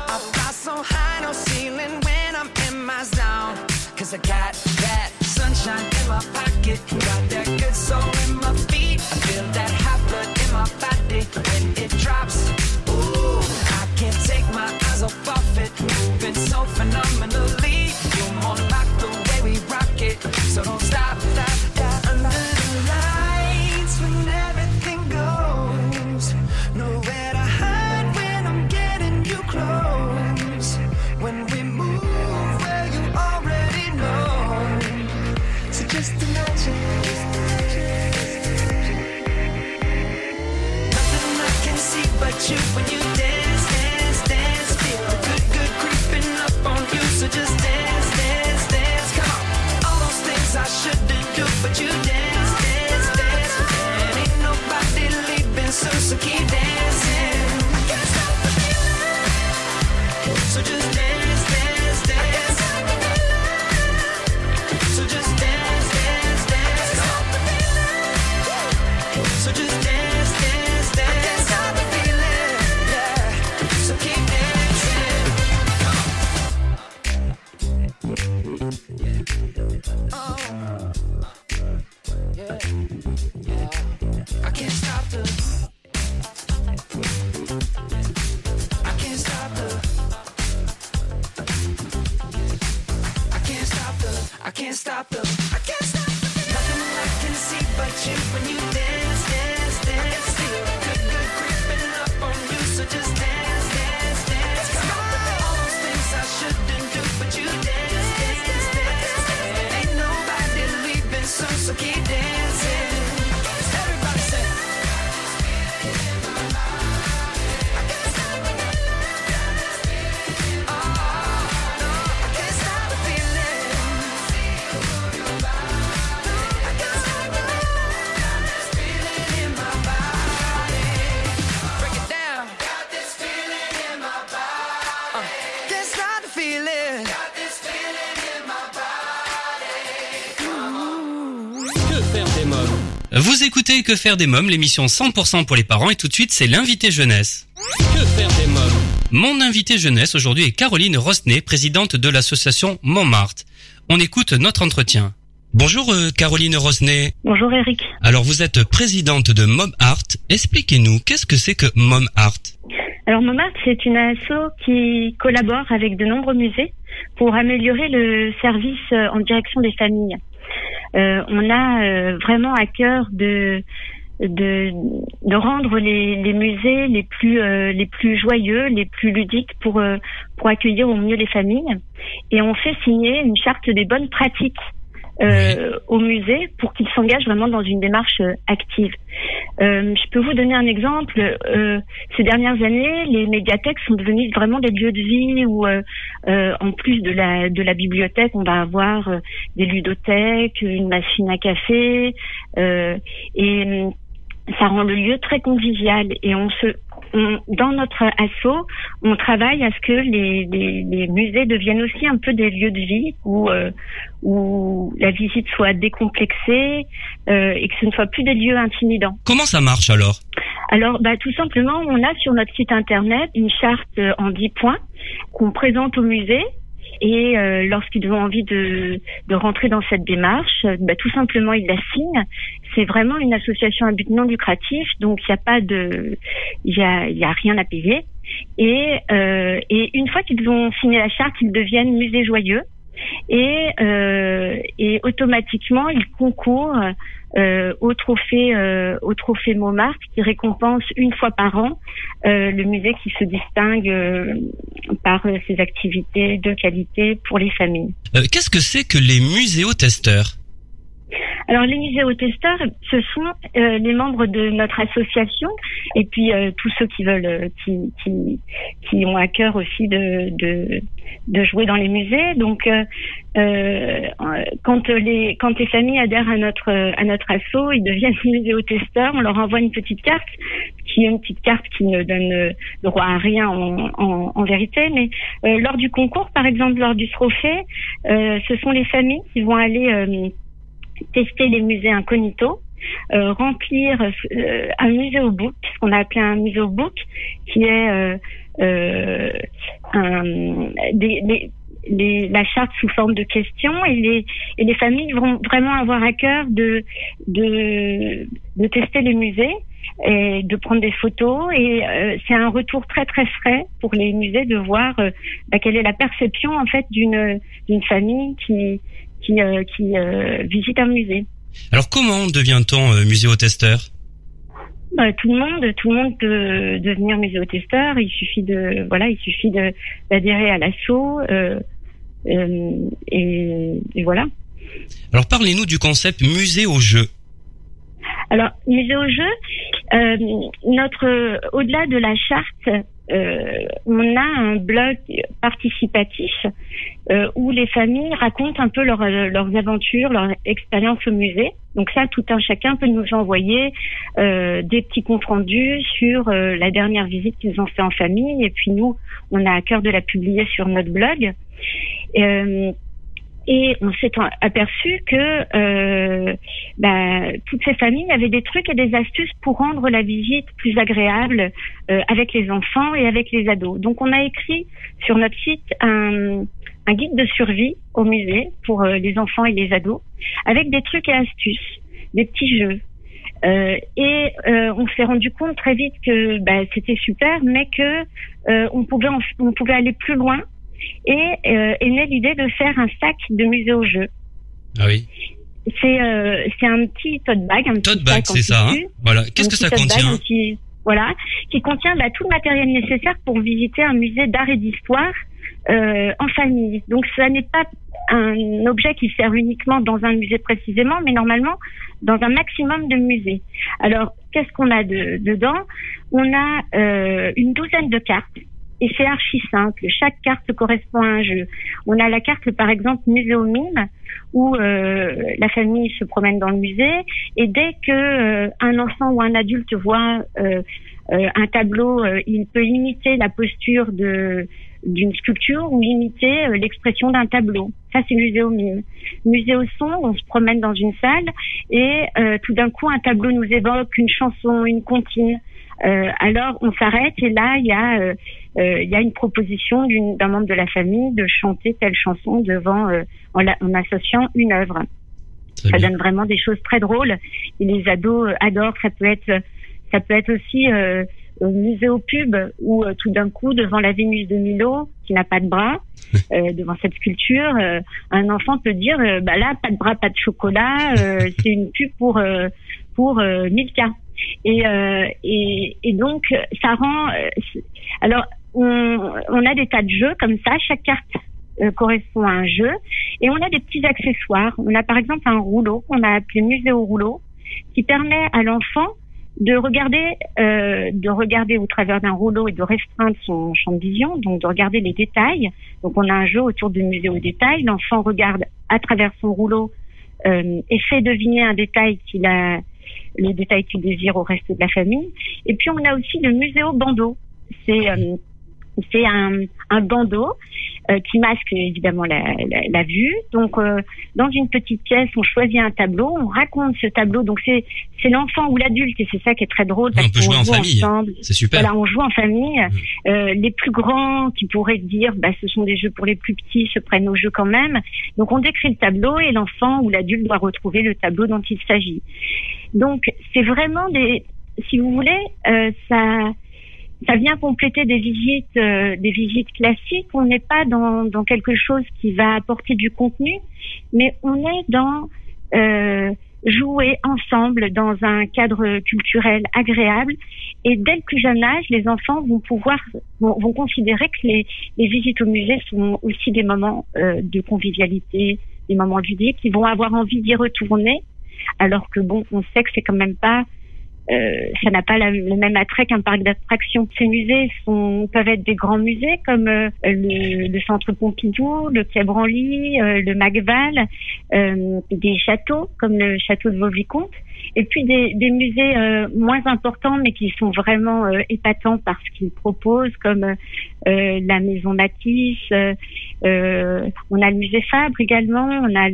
I fly so high, no ceiling when I'm in my zone. Cause I got that sunshine in my pocket, got that good soul in my feet. I feel that hot blood in my body when it drops. Ooh, I can't take my eyes off of it, moving so phenomenally. You're more like the way we rock it, so don't stop, stop, stop. Under the lights when everything goes nowhere to hide when I'm getting you close. When we move, well you already know. So just imagine. Nothing I can see but you when you dance, dance, dance. Feel the good, good creeping up on you. So just dance, dance, dance, come on. I shouldn't do, but you dance, dance, dance, and ain't nobody leaving soon, so keep dancing. I can't stop the feeling, so just dance, dance, dance. I can't stop the feeling, so just dance, dance, dance. I can't stop the feeling, so just dance, dance, dance. I can't stop the feeling, yeah, so keep dancing. Yeah. Yeah. Yeah. I can't stop the. I can't stop the. I can't stop the. I can't stop the. I can't stop the. Nothing I can see but you when you dance, dance, dance. Feel the good, good creeping up on you, so just dance, dance, dance. All those things I shouldn't do, but you dance. So keep dancing. Everybody say, I can't stop the feeling. Oh no, I can't stop the feeling. I can't stop this feeling in my body. Break it down. Got this feeling in my body. Can't stop the feeling. Got this feeling in my body. Vous écoutez Que faire des mômes, l'émission 100% pour les parents, et tout de suite c'est l'invité jeunesse. Que faire des mômes. Mon invité jeunesse aujourd'hui est Caroline Rosnay, présidente de l'association Môm'Art. On écoute notre entretien. Bonjour Caroline Rosnay. Bonjour Eric. Alors vous êtes présidente de Môm'Art. Expliquez-nous, qu'est-ce que c'est que Môm'Art? Alors Môm'Art, c'est une asso qui collabore avec de nombreux musées pour améliorer le service en direction des familles. On a vraiment à cœur de rendre les musées les plus joyeux, les plus ludiques pour accueillir au mieux les familles. Et on fait signer une charte des bonnes pratiques aux musées pour qu'ils s'engagent vraiment dans une démarche active. Je peux vous donner un exemple. Ces dernières années, les médiathèques sont devenues vraiment des lieux de vie où, en plus de la bibliothèque, on va avoir des ludothèques, une machine à café, et ça rend le lieu très convivial. Et dans notre asso, on travaille à ce que les musées deviennent aussi un peu des lieux de vie où la visite soit décomplexée et que ce ne soit plus des lieux intimidants. Comment ça marche alors ? Alors, tout simplement, on a sur notre site internet une charte en 10 points qu'on présente au musée Et lorsqu'ils ont envie de rentrer dans cette démarche, bah, tout simplement, ils la signent. C'est vraiment une association à but non lucratif, donc il n'y a pas de, il y a rien à payer. Et une fois qu'ils ont signé la charte, ils deviennent musées joyeux. Et automatiquement, ils concourent au trophée Môm'Art, qui récompense une fois par an le musée qui se distingue par ses activités de qualité pour les familles. Qu'est-ce que c'est que les muséotesteurs ? Alors les muséotesteurs, ce sont les membres de notre association et puis tous ceux qui veulent, qui ont à cœur aussi de jouer dans les musées. Donc quand les familles adhèrent à notre asso, ils deviennent muséotesteurs. On leur envoie une petite carte, qui est une petite carte qui ne donne droit à rien en vérité. Mais lors du concours, par exemple, lors du trophée, ce sont les familles qui vont aller tester les musées incognito, remplir un musée au book, ce qu'on a appelé un musée au book, qui est la charte sous forme de questions, et les familles vont vraiment avoir à cœur de tester les musées et de prendre des photos, et c'est un retour très très frais pour les musées de voir quelle est la perception en fait d'une famille qui visite un musée. Alors comment devient-on muséotesteur ? Tout le monde peut devenir muséotesteur. Il suffit d'adhérer à l'asso et voilà. Alors parlez-nous du concept musée au jeu. Alors musée au jeu, au-delà de la charte. On a un blog participatif où les familles racontent un peu leurs aventures, leur expérience au musée. Donc ça, tout un chacun peut nous envoyer des petits comptes rendus sur la dernière visite qu'ils ont fait en famille. Et puis nous, on a à cœur de la publier sur notre blog. Et on s'est aperçu que toutes ces familles avaient des trucs et des astuces pour rendre la visite plus agréable avec les enfants et avec les ados. Donc on a écrit sur notre site un guide de survie au musée pour les enfants et les ados, avec des trucs et astuces, des petits jeux. On s'est rendu compte très vite que c'était super, mais que on pouvait aller plus loin. Et est née l'idée de faire un sac de musée au jeu. Ah oui. C'est un petit tote bag. Un tote bag, c'est ça. Hein, voilà. Qu'est-ce que ça contient ? Qui contient tout le matériel nécessaire pour visiter un musée d'art et d'histoire en famille. Donc, ça n'est pas un objet qui sert uniquement dans un musée précisément, mais normalement dans un maximum de musées. Alors, qu'est-ce qu'on a dedans ? On a une douzaine de cartes. Et c'est archi simple. Chaque carte correspond à un jeu. On a la carte, par exemple, musée aux mimes, où la famille se promène dans le musée, et dès que un enfant ou un adulte voit un tableau, il peut imiter la posture d'une sculpture ou imiter l'expression d'un tableau. Ça, c'est musée aux mimes. Musée au son, on se promène dans une salle et tout d'un coup, un tableau nous évoque une chanson, une comptine. Alors on s'arrête et là il y a une proposition d'un membre de la famille de chanter telle chanson devant en associant une œuvre. Ça donne vraiment des choses très drôles et les ados adorent. Ça peut être aussi au musée au pub où tout d'un coup devant la Vénus de Milo qui n'a pas de bras, devant cette sculpture, un enfant peut dire là pas de bras, pas de chocolat, c'est une pub pour Milka. Et donc ça rend. Alors on a des tas de jeux comme ça. Chaque carte correspond à un jeu et on a des petits accessoires. On a par exemple un rouleau qu'on a appelé musée au rouleau qui permet à l'enfant de regarder au travers d'un rouleau et de restreindre son champ de vision, donc de regarder les détails. Donc on a un jeu autour du musée au détail. L'enfant regarde à travers son rouleau et fait deviner un détail le détail qu'il désire au reste de la famille. Et puis on a aussi le musée au bandeau. C'est C'est un bandeau qui masque évidemment la vue. Donc, dans une petite pièce, on choisit un tableau, on raconte ce tableau. Donc, c'est l'enfant ou l'adulte, et c'est ça qui est très drôle. Parce qu'on joue en famille. Ensemble. C'est super. Voilà, on joue en famille. Mmh. Les plus grands qui pourraient dire, bah, ce sont des jeux pour les plus petits, se prennent au jeu quand même. Donc, on décrit le tableau et l'enfant ou l'adulte doit retrouver le tableau dont il s'agit. Donc, c'est vraiment des, si vous voulez, ça vient compléter des visites classiques. On n'est pas dans quelque chose qui va apporter du contenu, mais on est dans jouer ensemble dans un cadre culturel agréable. Et dès le plus jeune âge, les enfants vont considérer que les visites au musée sont aussi des moments de convivialité, des moments ludiques. Ils vont avoir envie d'y retourner, alors que bon, on sait que c'est quand même pas. Ça n'a pas le même attrait qu'un parc d'attractions. Ces musées peuvent être des grands musées comme le Centre Pompidou, le Quai Branly, le Magval, des châteaux comme le château de Vaux-le-Vicomte, et puis des musées moins importants mais qui sont vraiment épatants par ce qu'ils proposent, comme la Maison Matisse, on a le musée Fabre également, on a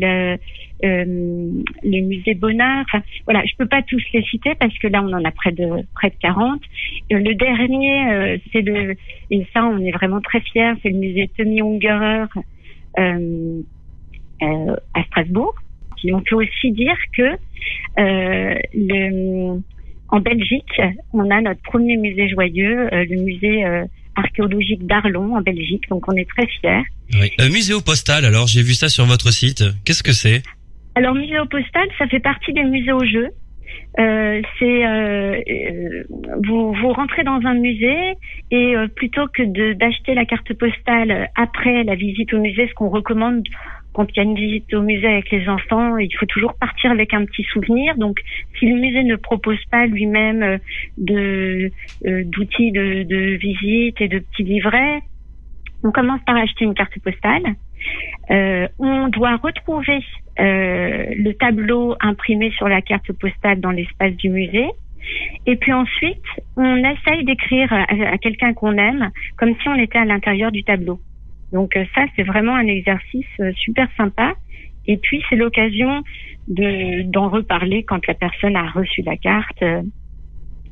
le musée Bonnard. Enfin, voilà, je peux pas tous les citer parce que là on en a près de 40. Le dernier, c'est le, et ça on est vraiment très fiers, c'est le musée Tommy Ungerer à Strasbourg. Et on peut aussi dire que en Belgique, on a notre premier musée joyeux, le musée archéologique d'Arlon en Belgique. Donc on est très fiers. Oui. Muséopostal, alors j'ai vu ça sur votre site. Qu'est-ce que c'est ? Alors Muséopostal, ça fait partie des musées aux jeux. Vous rentrez dans un musée et plutôt que d'acheter la carte postale après la visite au musée, ce qu'on recommande quand il y a une visite au musée avec les enfants, il faut toujours partir avec un petit souvenir. Donc, si le musée ne propose pas lui-même d'outils de visite et de petits livrets, on commence par acheter une carte postale. On doit retrouver le tableau imprimé sur la carte postale dans l'espace du musée. Et puis ensuite, on essaye d'écrire à quelqu'un qu'on aime, comme si on était à l'intérieur du tableau. Donc ça, c'est vraiment un exercice super sympa. Et puis, c'est l'occasion d'en reparler quand la personne a reçu la carte.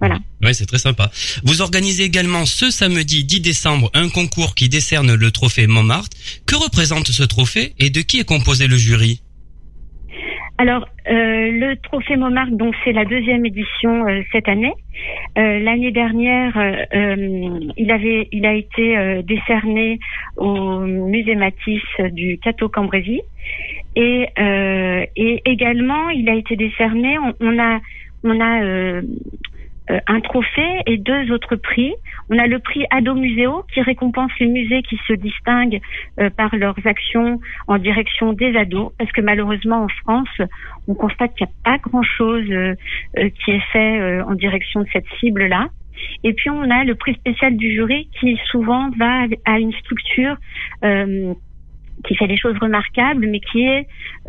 Voilà. Ouais, c'est très sympa. Vous organisez également ce samedi 10 décembre un concours qui décerne le trophée Môm'Art. Que représente ce trophée et de qui est composé le jury ? Alors, le trophée Môm'Art, donc c'est la deuxième édition cette année. L'année dernière, il a été décerné au musée Matisse du Cateau-Cambrésis, et également il a été décerné. On a un trophée et deux autres prix. On a le prix Ado Muséo qui récompense les musées qui se distinguent par leurs actions en direction des ados, parce que malheureusement en France, on constate qu'il n'y a pas grand-chose qui est fait en direction de cette cible-là. Et puis on a le prix spécial du jury qui souvent va à une structure qui fait des choses remarquables, mais qui est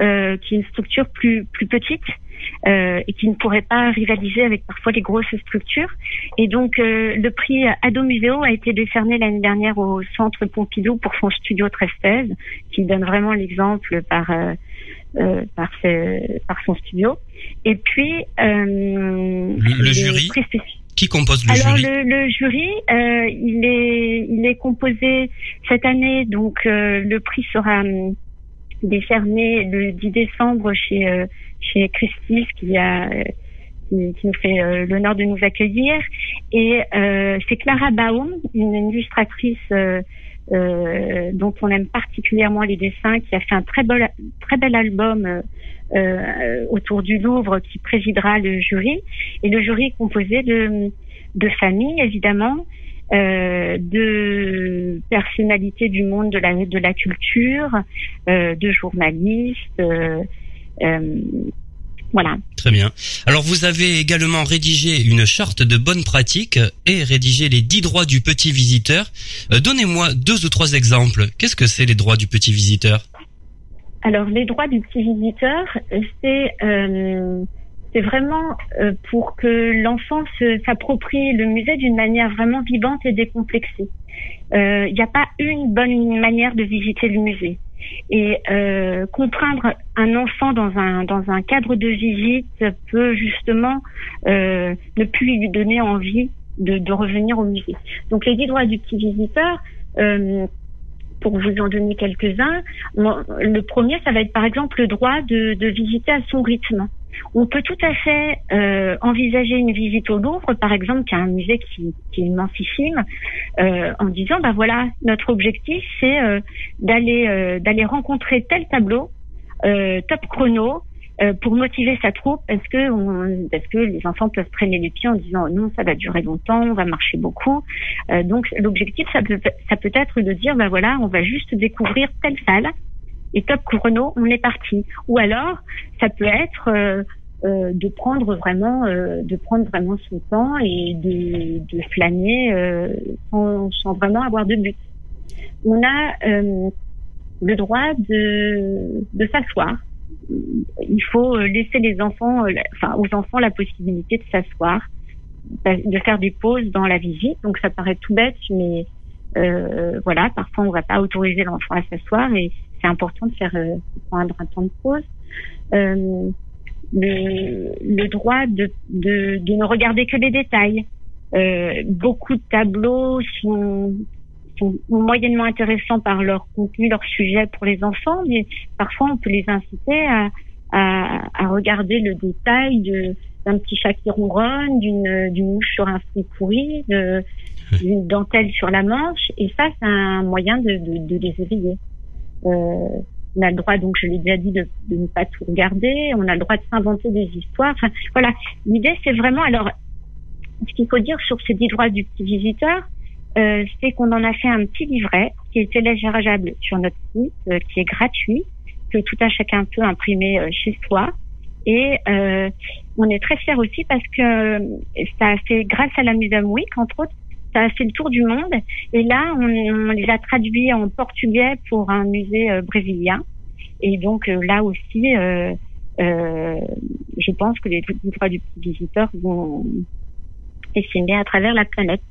une structure plus petite. Et qui ne pourrait pas rivaliser avec parfois les grosses structures. Et donc, le prix Ado Muséo a été décerné l'année dernière au Centre Pompidou pour son studio 13-16, qui donne vraiment l'exemple par son studio. Et puis, le jury, qui compose le jury ? Alors, le jury, il est composé cette année, donc le prix sera décerné le 10 décembre chez Christelle qui nous fait l'honneur de nous accueillir, et c'est Clara Baum, une illustratrice dont on aime particulièrement les dessins, qui a fait un très bel album autour du Louvre, qui présidera le jury. Et le jury est composé de familles évidemment, de personnalités du monde de la culture, de journalistes, voilà. Très bien. Alors vous avez également rédigé une charte de bonne pratique et rédigé les 10 droits du petit visiteur. Donnez-moi 2 ou 3 exemples. Qu'est-ce que c'est les droits du petit visiteur ? Alors les droits du petit visiteur, c'est C'est vraiment pour que l'enfant s'approprie le musée d'une manière vraiment vivante et décomplexée. Il n'y a pas une bonne manière de visiter le musée. Et contraindre un enfant dans un cadre de visite peut justement ne plus lui donner envie de revenir au musée. Donc les 10 droits du petit visiteur, pour vous en donner quelques-uns, le premier, ça va être par exemple le droit de visiter à son rythme. On peut tout à fait envisager une visite au Louvre, par exemple, qui est un musée qui est immensissime, en disant, bah voilà, notre objectif, c'est d'aller rencontrer tel tableau, top chrono, pour motiver sa troupe, parce que les enfants peuvent traîner les pieds en disant non, ça va durer longtemps, on va marcher beaucoup. Donc l'objectif, ça peut être de dire, bah voilà, on va juste découvrir telle salle. Et top chrono, on est parti. Ou alors, ça peut être de prendre vraiment son temps et de flâner sans vraiment avoir de but. On a le droit de s'asseoir. Il faut laisser aux enfants la possibilité de s'asseoir, de faire des pauses dans la visite. Donc ça paraît tout bête, mais voilà, parfois on ne va pas autoriser l'enfant à s'asseoir et c'est important de faire prendre un temps de pause. Le droit de ne regarder que les détails. Beaucoup de tableaux sont moyennement intéressants par leur contenu, leur sujet pour les enfants, mais parfois on peut les inciter à regarder le détail d'un petit chat qui ronronne, d'une mouche sur un fruit pourri, d'une dentelle sur la manche, et ça, c'est un moyen de les éveiller. On a le droit, donc je l'ai déjà dit, de ne pas tout regarder. On a le droit de s'inventer des histoires. Enfin, voilà, l'idée, c'est vraiment... Alors, ce qu'il faut dire sur ces 10 droits du petit visiteur, c'est qu'on en a fait un petit livret qui est téléchargeable sur notre site, qui est gratuit, que tout à chacun peut imprimer chez soi. Et on est très fiers aussi parce que ça a fait, grâce à la Museum Week, entre autres, ça a fait le tour du monde. Et là, on les a traduits en portugais pour un musée brésilien. Et donc là aussi, je pense que les droits du petit visiteur vont s'échiner à travers la planète.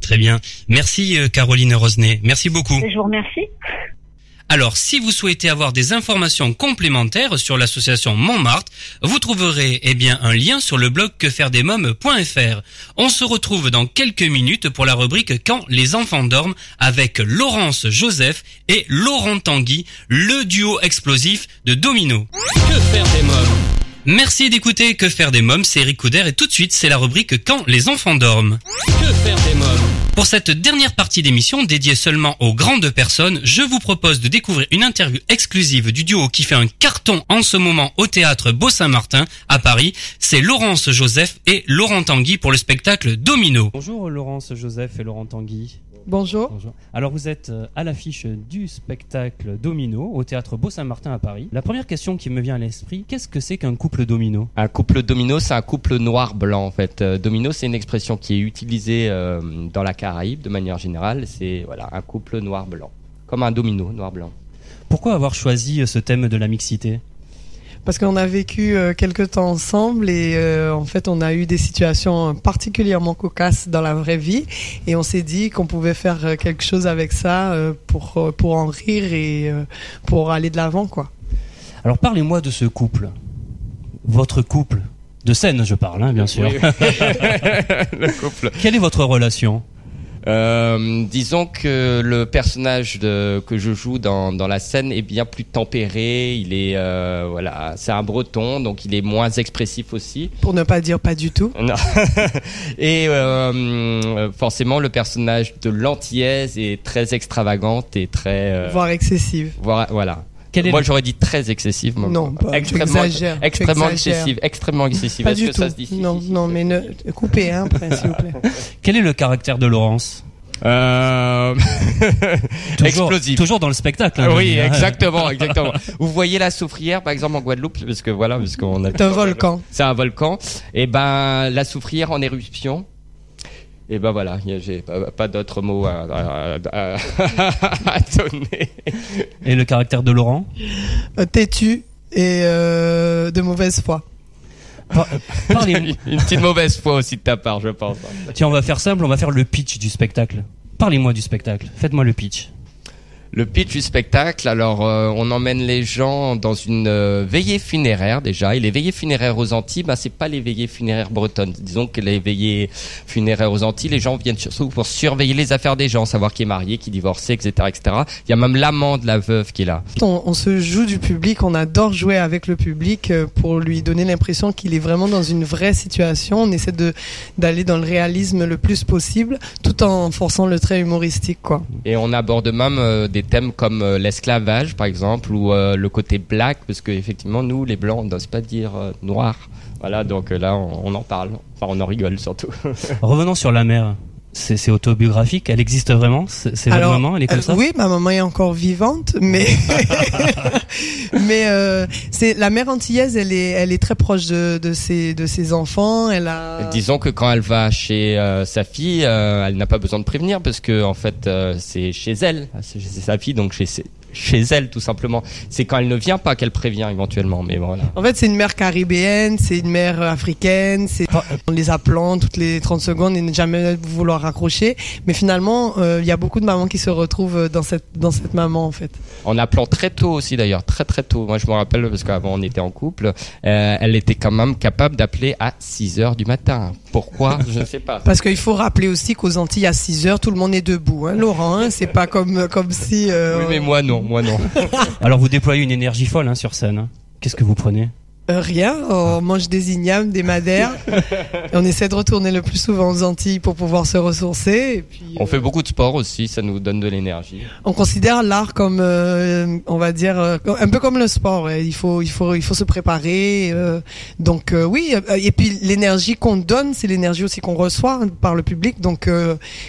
Très bien. Merci Caroline Rosnay. Merci beaucoup. Je vous remercie. Alors, si vous souhaitez avoir des informations complémentaires sur l'association Môm'Art, vous trouverez un lien sur le blog quefairedesmomes.fr. On se retrouve dans quelques minutes pour la rubrique Quand les enfants dorment avec Laurence Joseph et Laurent Tanguy, le duo explosif de Domino. Que faire des mômes ? Merci d'écouter Que faire des mômes, c'est Eric Couder et tout de suite c'est la rubrique Quand les enfants dorment. Que faire des mômes ? Pour cette dernière partie d'émission dédiée seulement aux grandes personnes, je vous propose de découvrir une interview exclusive du duo qui fait un carton en ce moment au Théâtre Bo Saint-Martin à Paris. C'est Laurence Joseph et Laurent Tanguy pour le spectacle Domino. Bonjour Laurence Joseph et Laurent Tanguy. Bonjour. Bonjour. Alors vous êtes à l'affiche du spectacle Domino au Théâtre Bo Saint-Martin à Paris. La première question qui me vient à l'esprit, qu'est-ce que c'est qu'un couple domino ? Un couple domino, c'est un couple noir-blanc en fait. Domino, c'est une expression qui est utilisée dans la Caraïbe, de manière générale, c'est voilà, un couple noir-blanc, comme un domino noir-blanc. Pourquoi avoir choisi ce thème de la mixité ? Parce qu'on a vécu quelques temps ensemble et en fait on a eu des situations particulièrement cocasses dans la vraie vie et on s'est dit qu'on pouvait faire quelque chose avec ça pour en rire et pour aller de l'avant quoi. Alors parlez-moi de ce couple, votre couple, de scène je parle hein, bien sûr. Oui. Le couple. Quelle est votre relation ? Disons que le personnage que je joue dans la scène est bien plus tempéré. Il est voilà, c'est un Breton, donc il est moins expressif aussi. Pour ne pas dire pas du tout. Non. Et forcément, le personnage de l'Antillaise est très extravagante et très voire excessive. Voilà. Moi, j'aurais dit très excessive. Non, pas. Extrêmement excessive. Extrêmement excessive. Pas du tout. Ça se dit non, mais coupez hein, après, s'il vous plaît. Quel est le caractère de Laurence ? Toujours dans le spectacle. Hein, oui, exactement. Vous voyez la Soufrière, par exemple en Guadeloupe, parce qu'on a. C'est un volcan. C'est un volcan. Et ben la Soufrière en éruption. Et ben voilà, j'ai pas d'autres mots à donner. Et le caractère de Laurent ? Têtu et de mauvaise foi. Une petite mauvaise foi aussi de ta part, je pense. Tiens, on va faire simple, on va faire le pitch du spectacle. Parlez-moi du spectacle, faites-moi le pitch. Le pitch du spectacle, alors on emmène les gens dans une veillée funéraire déjà. Et les veillées funéraires aux Antilles, ben, c'est pas les veillées funéraires bretonnes. Disons que les veillées funéraires aux Antilles, les gens viennent surtout pour surveiller les affaires des gens, savoir qui est marié, qui est divorcé, etc., etc. Il y a même l'amant de la veuve qui est là. On se joue du public, on adore jouer avec le public pour lui donner l'impression qu'il est vraiment dans une vraie situation. On essaie d'aller dans le réalisme le plus possible, tout en forçant le trait humoristique, quoi. Et on aborde même des thèmes comme l'esclavage par exemple, ou le côté black, parce que effectivement nous les blancs on n'ose pas dire noir, voilà, donc là on en parle, enfin on en rigole surtout. Revenons sur la mer. C'est autobiographique, elle existe vraiment, c'est votre maman, elle est comme ça? Oui, ma maman est encore vivante, mais c'est la mère antillaise, elle est très proche de ses enfants. Elle a... Disons que quand elle va chez sa fille, elle n'a pas besoin de prévenir parce que en fait c'est chez elle, c'est sa fille, donc chez elle tout simplement. C'est quand elle ne vient pas qu'elle prévient éventuellement, mais voilà. En fait, c'est une mère caribéenne, c'est une mère africaine, c'est en les appelant toutes les 30 secondes et ne jamais vouloir raccrocher, mais finalement, il y a beaucoup de mamans qui se retrouvent dans cette maman en fait. En appelant très tôt aussi d'ailleurs, très très tôt. Moi, je me rappelle parce qu'avant on était en couple, elle était quand même capable d'appeler à 6h du matin. Pourquoi? Je ne sais pas. Parce qu'il faut rappeler aussi qu'aux Antilles à 6h, tout le monde est debout, hein, Laurent, hein, c'est pas comme si Oui, mais moi non. Alors vous déployez une énergie folle hein, sur scène. Hein. Qu'est-ce que vous prenez? Rien, on mange des ignames, des madères. On essaie de retourner le plus souvent aux Antilles pour pouvoir se ressourcer. Et puis, on fait beaucoup de sport aussi, ça nous donne de l'énergie. On considère l'art comme, on va dire, un peu comme le sport. Il faut se préparer. Donc oui, et puis l'énergie qu'on donne, c'est l'énergie aussi qu'on reçoit par le public. Donc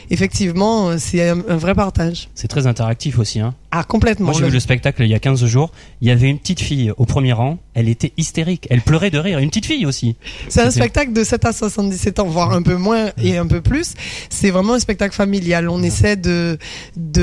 effectivement, c'est un vrai partage. C'est très interactif aussi, hein. Ah, complètement. Moi, j'ai vu le spectacle il y a 15 jours. Il y avait une petite fille au premier rang. Elle était hystérique. Elle pleurait de rire. Une petite fille aussi. C'est un spectacle de 7 à 77 ans, voire un peu moins et un peu plus. C'est vraiment un spectacle familial. On essaie de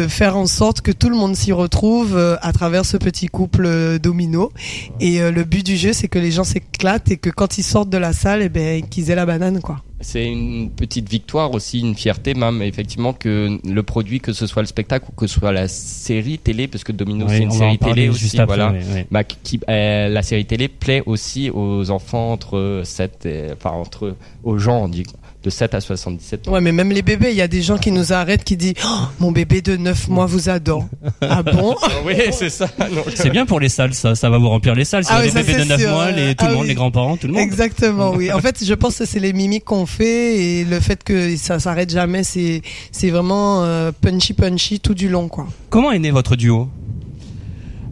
faire en sorte que tout le monde s'y retrouve à travers ce petit couple domino. Et le but du jeu, c'est que les gens s'éclatent et que quand ils sortent de la salle, eh ben, qu'ils aient la banane, quoi. C'est une petite victoire aussi, une fierté même, effectivement, que le produit, que ce soit le spectacle ou que ce soit la série télé, parce que Domino, oui, c'est une série télé aussi, juste après, voilà. Oui. Bah, la série télé plaît aussi aux enfants aux gens, de 7 à 77 ans. Ouais, mais même les bébés, il y a des gens qui nous arrêtent, qui disent oh, mon bébé de 9 mois vous adore. Ah bon? Oui, c'est ça. Non. C'est bien pour les salles, ça va vous remplir les salles. Si les bébés de 9 sûr. Mois, tout le monde, oui. Les grands-parents, tout le monde. Exactement, oui. En fait, je pense que c'est les mimiques qu'on fait et le fait que ça s'arrête jamais, c'est vraiment punchy tout du long, quoi. Comment est né votre duo?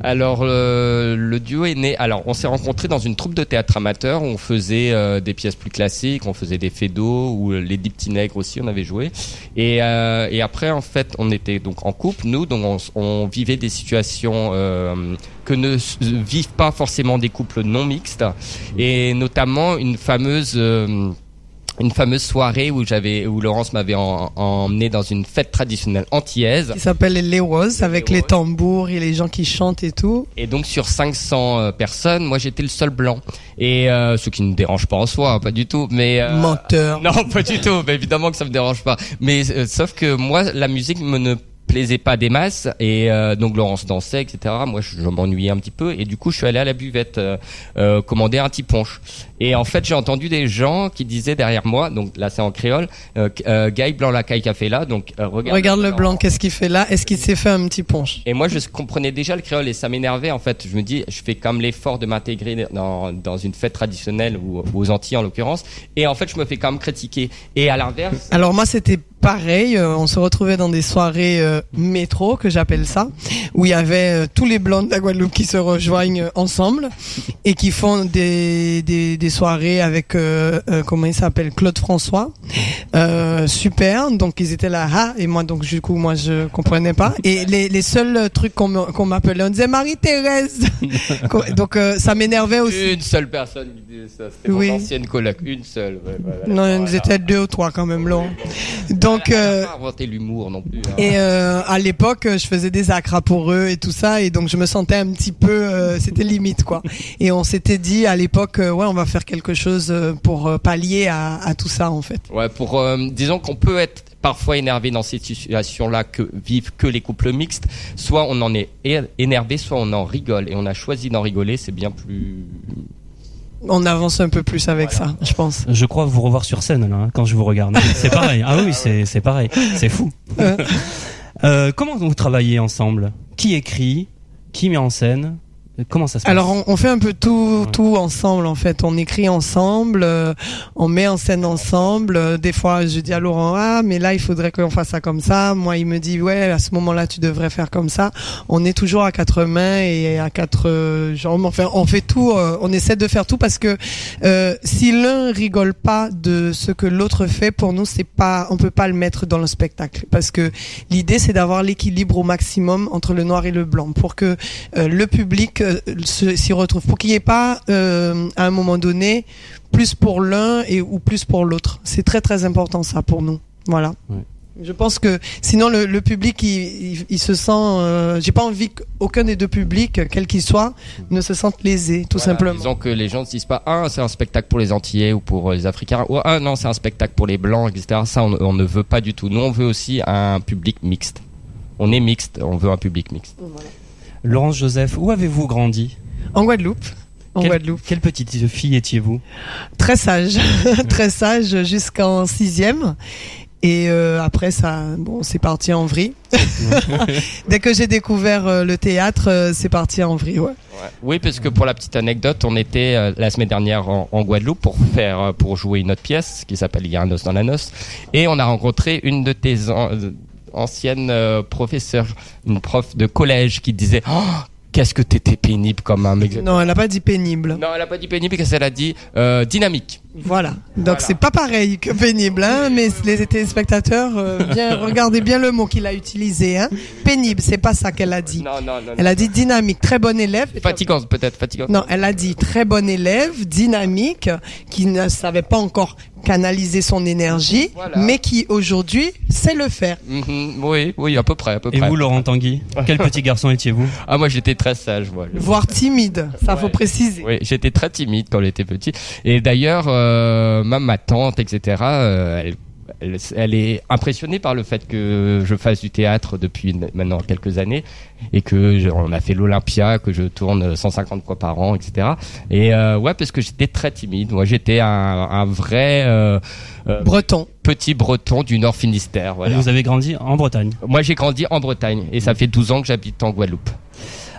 Alors le duo est né. Alors on s'est rencontrés dans une troupe de théâtre amateur où on faisait des pièces plus classiques, on faisait des fédos ou les 10 petits nègres aussi, on avait joué. Et après en fait on était donc en couple nous, donc on vivait des situations que ne vivent pas forcément des couples non mixtes, et notamment une fameuse soirée où Laurence m'avait emmené dans une fête traditionnelle antillaise qui s'appelle les Léos, avec les tambours et les gens qui chantent et tout. Et donc sur 500 personnes, moi j'étais le seul blanc. Et ce qui ne me dérange pas en soi, pas du tout, mais menteur. Non, pas du tout, mais évidemment que ça me dérange pas. Mais sauf que moi la musique ne plaisait pas des masses, et donc Laurence dansait, etc. Moi je m'ennuyais un petit peu, et du coup je suis allé à la buvette commander un petit punch, et en fait j'ai entendu des gens qui disaient derrière moi, donc là c'est en créole, Guy Blanc la caille qu'a fait là, donc regarde le blanc, qu'est-ce qu'il fait là, est-ce qu'il s'est fait un petit punch? Et moi je comprenais déjà le créole et ça m'énervait en fait. Je me dis je fais quand même l'effort de m'intégrer dans une fête traditionnelle ou aux Antilles en l'occurrence, et en fait je me fais quand même critiquer. Et à l'inverse, alors moi c'était pareil, on se retrouvait dans des soirées métro, que j'appelle ça, où il y avait tous les blancs de la Guadeloupe qui se rejoignent ensemble et qui font des soirées avec comment il s'appelle, Claude François, super. Donc ils étaient là, ah, et moi donc du coup moi je comprenais pas, et les seuls trucs qu'on m'appelait, on disait Marie-Thérèse. Donc ça m'énervait aussi. Une seule personne qui disait ça, c'était mon ancienne coloc, une seule. Ouais, voilà, non, ils étaient deux ou trois quand même, long. Donc Donc, pas inventé l'humour non plus. Hein. Et à l'époque, je faisais des acras pour eux et tout ça, et donc je me sentais un petit peu, c'était limite quoi. Et on s'était dit à l'époque, ouais, on va faire quelque chose pour pallier à tout ça en fait. Ouais, pour disons qu'on peut être parfois énervé dans ces situations-là que vivent que les couples mixtes. Soit on en est énervé, soit on en rigole. Et on a choisi d'en rigoler, c'est bien plus... On avance un peu plus avec voilà. Ça, je pense. Je crois vous revoir sur scène, là, hein, quand je vous regarde. C'est pareil. Ah oui, c'est pareil. C'est fou. Comment vous travaillez ensemble? Qui écrit? Qui met en scène? Comment ça se passe? Alors on fait un peu tout ensemble en fait. On écrit ensemble, on met en scène ensemble. Des fois je dis à Laurent mais là il faudrait qu'on fasse ça comme ça. Moi il me dit ouais à ce moment-là tu devrais faire comme ça. On est toujours à quatre mains et à quatre jambes. Enfin on fait tout. On essaie de faire tout parce que si l'un rigole pas de ce que l'autre fait, pour nous c'est pas, on peut pas le mettre dans le spectacle parce que l'idée c'est d'avoir l'équilibre au maximum entre le noir et le blanc pour que le public s'y retrouve, pour qu'il n'y ait pas à un moment donné plus pour l'un et ou plus pour l'autre. C'est très très important ça pour nous. Voilà. Ouais. Je pense que sinon le public il se sent. J'ai pas envie qu'aucun des deux publics, quel qu'il soit, ne se sente lésé, tout simplement. Disons que les gens ne se disent pas c'est un spectacle pour les Antillais ou pour les Africains, ou non c'est un spectacle pour les Blancs, etc. Ça on ne veut pas du tout. Nous on veut aussi un public mixte. On est mixte, on veut un public mixte. Voilà. Laurence Joseph, où avez-vous grandi? En Guadeloupe. Quelle petite fille étiez-vous? Très sage, très sage jusqu'en 6e. Et après ça, bon, c'est parti en vrille. Dès que j'ai découvert le théâtre, c'est parti en vrille. Ouais. Oui, parce que pour la petite anecdote, on était la semaine dernière en Guadeloupe pour jouer une autre pièce qui s'appelle Il y a un os dans la noce, et on a rencontré une de tes ancienne professeure, une prof de collège qui disait qu'est-ce que t'étais pénible comme un mec. Non, elle n'a pas dit pénible. Non, elle n'a pas dit pénible, parce qu'elle a dit dynamique. Voilà. Donc c'est pas pareil que pénible, hein, mais les téléspectateurs regardez bien le mot qu'il a utilisé, hein. Pénible, c'est pas ça qu'elle a dit. Non. Elle a dit dynamique, très bonne élève. Fatigante peut-être, fatigante. Non, elle a dit très bonne élève, dynamique, qui ne savait pas encore canaliser son énergie, mais qui aujourd'hui sait le faire. Oui, à peu près. Et vous, Laurent Tanguy, quel petit garçon étiez-vous? Moi j'étais très sage, voire timide, ça faut préciser. Oui, j'étais très timide quand j'étais petit. Et d'ailleurs, même ma tante, etc., elle est impressionnée par le fait que je fasse du théâtre depuis maintenant quelques années et que on a fait l'Olympia, que je tourne 150 fois par an, etc. Et parce que j'étais très timide. Moi, j'étais un vrai breton. Petit breton du Nord Finistère. Voilà. Vous avez grandi en Bretagne? Moi, j'ai grandi en Bretagne et ça fait 12 ans que j'habite en Guadeloupe.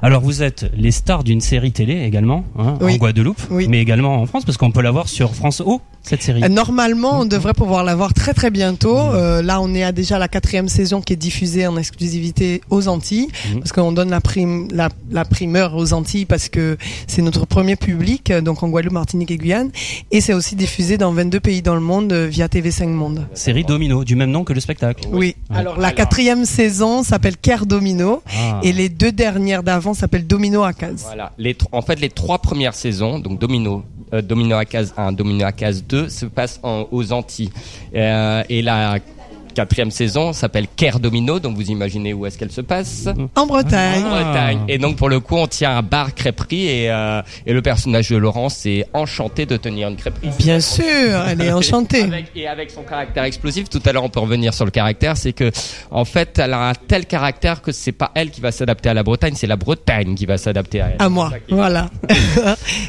Alors vous êtes les stars d'une série télé également, en Guadeloupe, mais également en France, parce qu'on peut la voir sur France O, cette série. Normalement, on devrait pouvoir la voir très très bientôt. Là, on est déjà à la 4e saison qui est diffusée en exclusivité aux Antilles, parce qu'on donne la primeur aux Antilles, parce que c'est notre premier public, donc en Guadeloupe, Martinique et Guyane. Et c'est aussi diffusé dans 22 pays dans le monde via TV5 Monde. Série Domino, du même nom que le spectacle. Oui. Alors la 4e saison s'appelle Care Domino, et les 2 dernières d'avant s'appelle Domino à case. Voilà. En fait, les 3 premières saisons, donc Domino à case 1, Domino à case 2, se passent aux Antilles. Et la 4e saison s'appelle Care Domino, donc vous imaginez où est-ce qu'elle se passe? En Bretagne. En Bretagne. Et donc pour le coup, on tient un bar crêperie et le personnage de Laurence est enchanté de tenir une crêperie. Bien sûr, elle est enchantée. Avec son caractère explosif, tout à l'heure on peut revenir sur le caractère, c'est que en fait, elle a un tel caractère que c'est pas elle qui va s'adapter à la Bretagne, c'est la Bretagne qui va s'adapter à elle. À moi, voilà.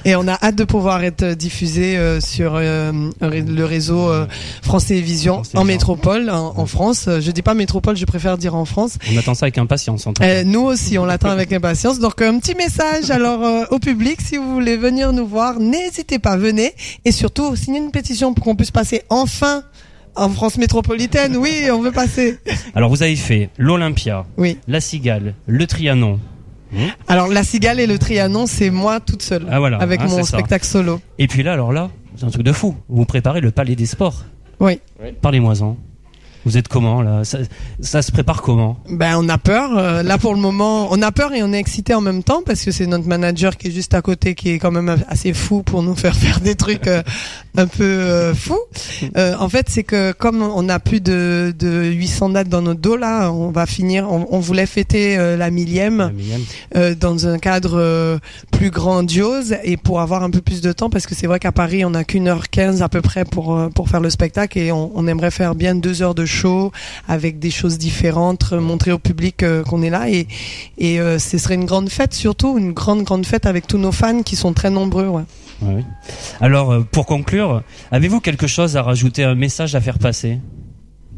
Et on a hâte de pouvoir être diffusé sur le réseau France Télévisions en métropole. En France, je dis pas métropole, je préfère dire en France. On attend ça avec impatience. Nous aussi, on l'attend avec impatience. Donc un petit message alors au public, si vous voulez venir nous voir, n'hésitez pas, venez et surtout signez une pétition pour qu'on puisse passer enfin en France métropolitaine. Oui, on veut passer. Alors vous avez fait l'Olympia, La Cigale, le Trianon. Alors La Cigale et le Trianon, c'est moi toute seule avec mon spectacle solo. Et puis là, c'est un truc de fou. Vous préparez le Palais des Sports. Oui. Parlez-moi-en. Vous êtes comment là? Ça se prépare comment? Ben on a peur. Là pour le moment, on a peur et on est excité en même temps parce que c'est notre manager qui est juste à côté qui est quand même assez fou pour nous faire faire des trucs un peu fous. En fait, c'est que comme on a plus de 800 dates dans nos dos là, on va finir. On voulait fêter la millième dans un cadre plus grandiose et pour avoir un peu plus de temps parce que c'est vrai qu'à Paris on a qu'une heure 15 à peu près pour faire le spectacle et on aimerait faire bien 2 heures de show avec des choses différentes, montrer au public qu'on est là et ce serait une grande fête surtout, une grande fête avec tous nos fans qui sont très nombreux. Ouais. Oui. Alors pour conclure, avez-vous quelque chose à rajouter, un message à faire passer?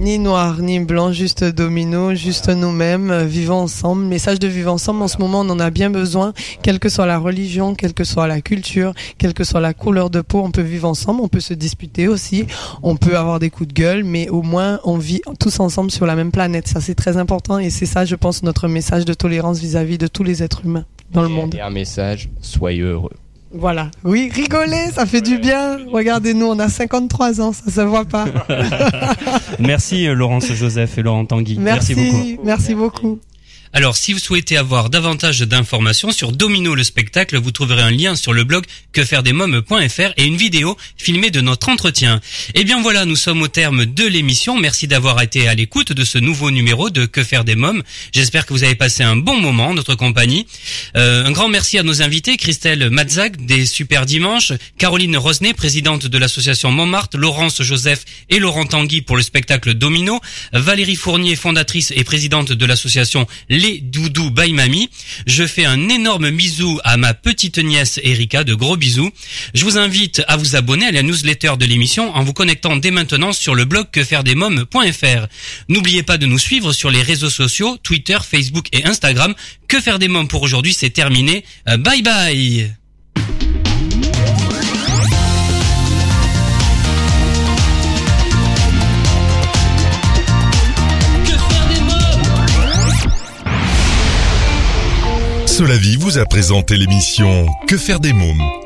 Ni noir, ni blanc, juste Domino, juste nous-mêmes, vivons ensemble. Message de vivre ensemble, en ce moment on en a bien besoin, quelle que soit la religion, quelle que soit la culture, quelle que soit la couleur de peau, on peut vivre ensemble, on peut se disputer aussi, on peut avoir des coups de gueule, mais au moins on vit tous ensemble sur la même planète. Ça c'est très important et c'est ça je pense notre message de tolérance vis-à-vis de tous les êtres humains dans le monde. Et un message, soyez heureux. Voilà. Oui, rigolez, ça fait du bien. Regardez-nous, on a 53 ans, ça se voit pas. Merci Laurence Joseph et Laurent Tanguy. Merci beaucoup. Alors, si vous souhaitez avoir davantage d'informations sur Domino le spectacle, vous trouverez un lien sur le blog quefairedesmomes.fr et une vidéo filmée de notre entretien. Et bien voilà, nous sommes au terme de l'émission. Merci d'avoir été à l'écoute de ce nouveau numéro de Que faire des mômes. J'espère que vous avez passé un bon moment en notre compagnie. Un grand merci à nos invités, Christelle Madzak des Super Dimanche, Caroline Rosnay, présidente de l'association Môm'Art, Laurence Joseph et Laurent Tanguy pour le spectacle Domino, Valérie Fournier, fondatrice et présidente de l'association Les Doudous by Mamie. Je fais un énorme bisou à ma petite nièce Erika, de gros bisous. Je vous invite à vous abonner à la newsletter de l'émission en vous connectant dès maintenant sur le blog quefairedesmomes.fr. N'oubliez pas de nous suivre sur les réseaux sociaux, Twitter, Facebook et Instagram. Que faire des mômes pour aujourd'hui, c'est terminé. Bye bye. Sola vie vous a présenté l'émission Que faire des mômes.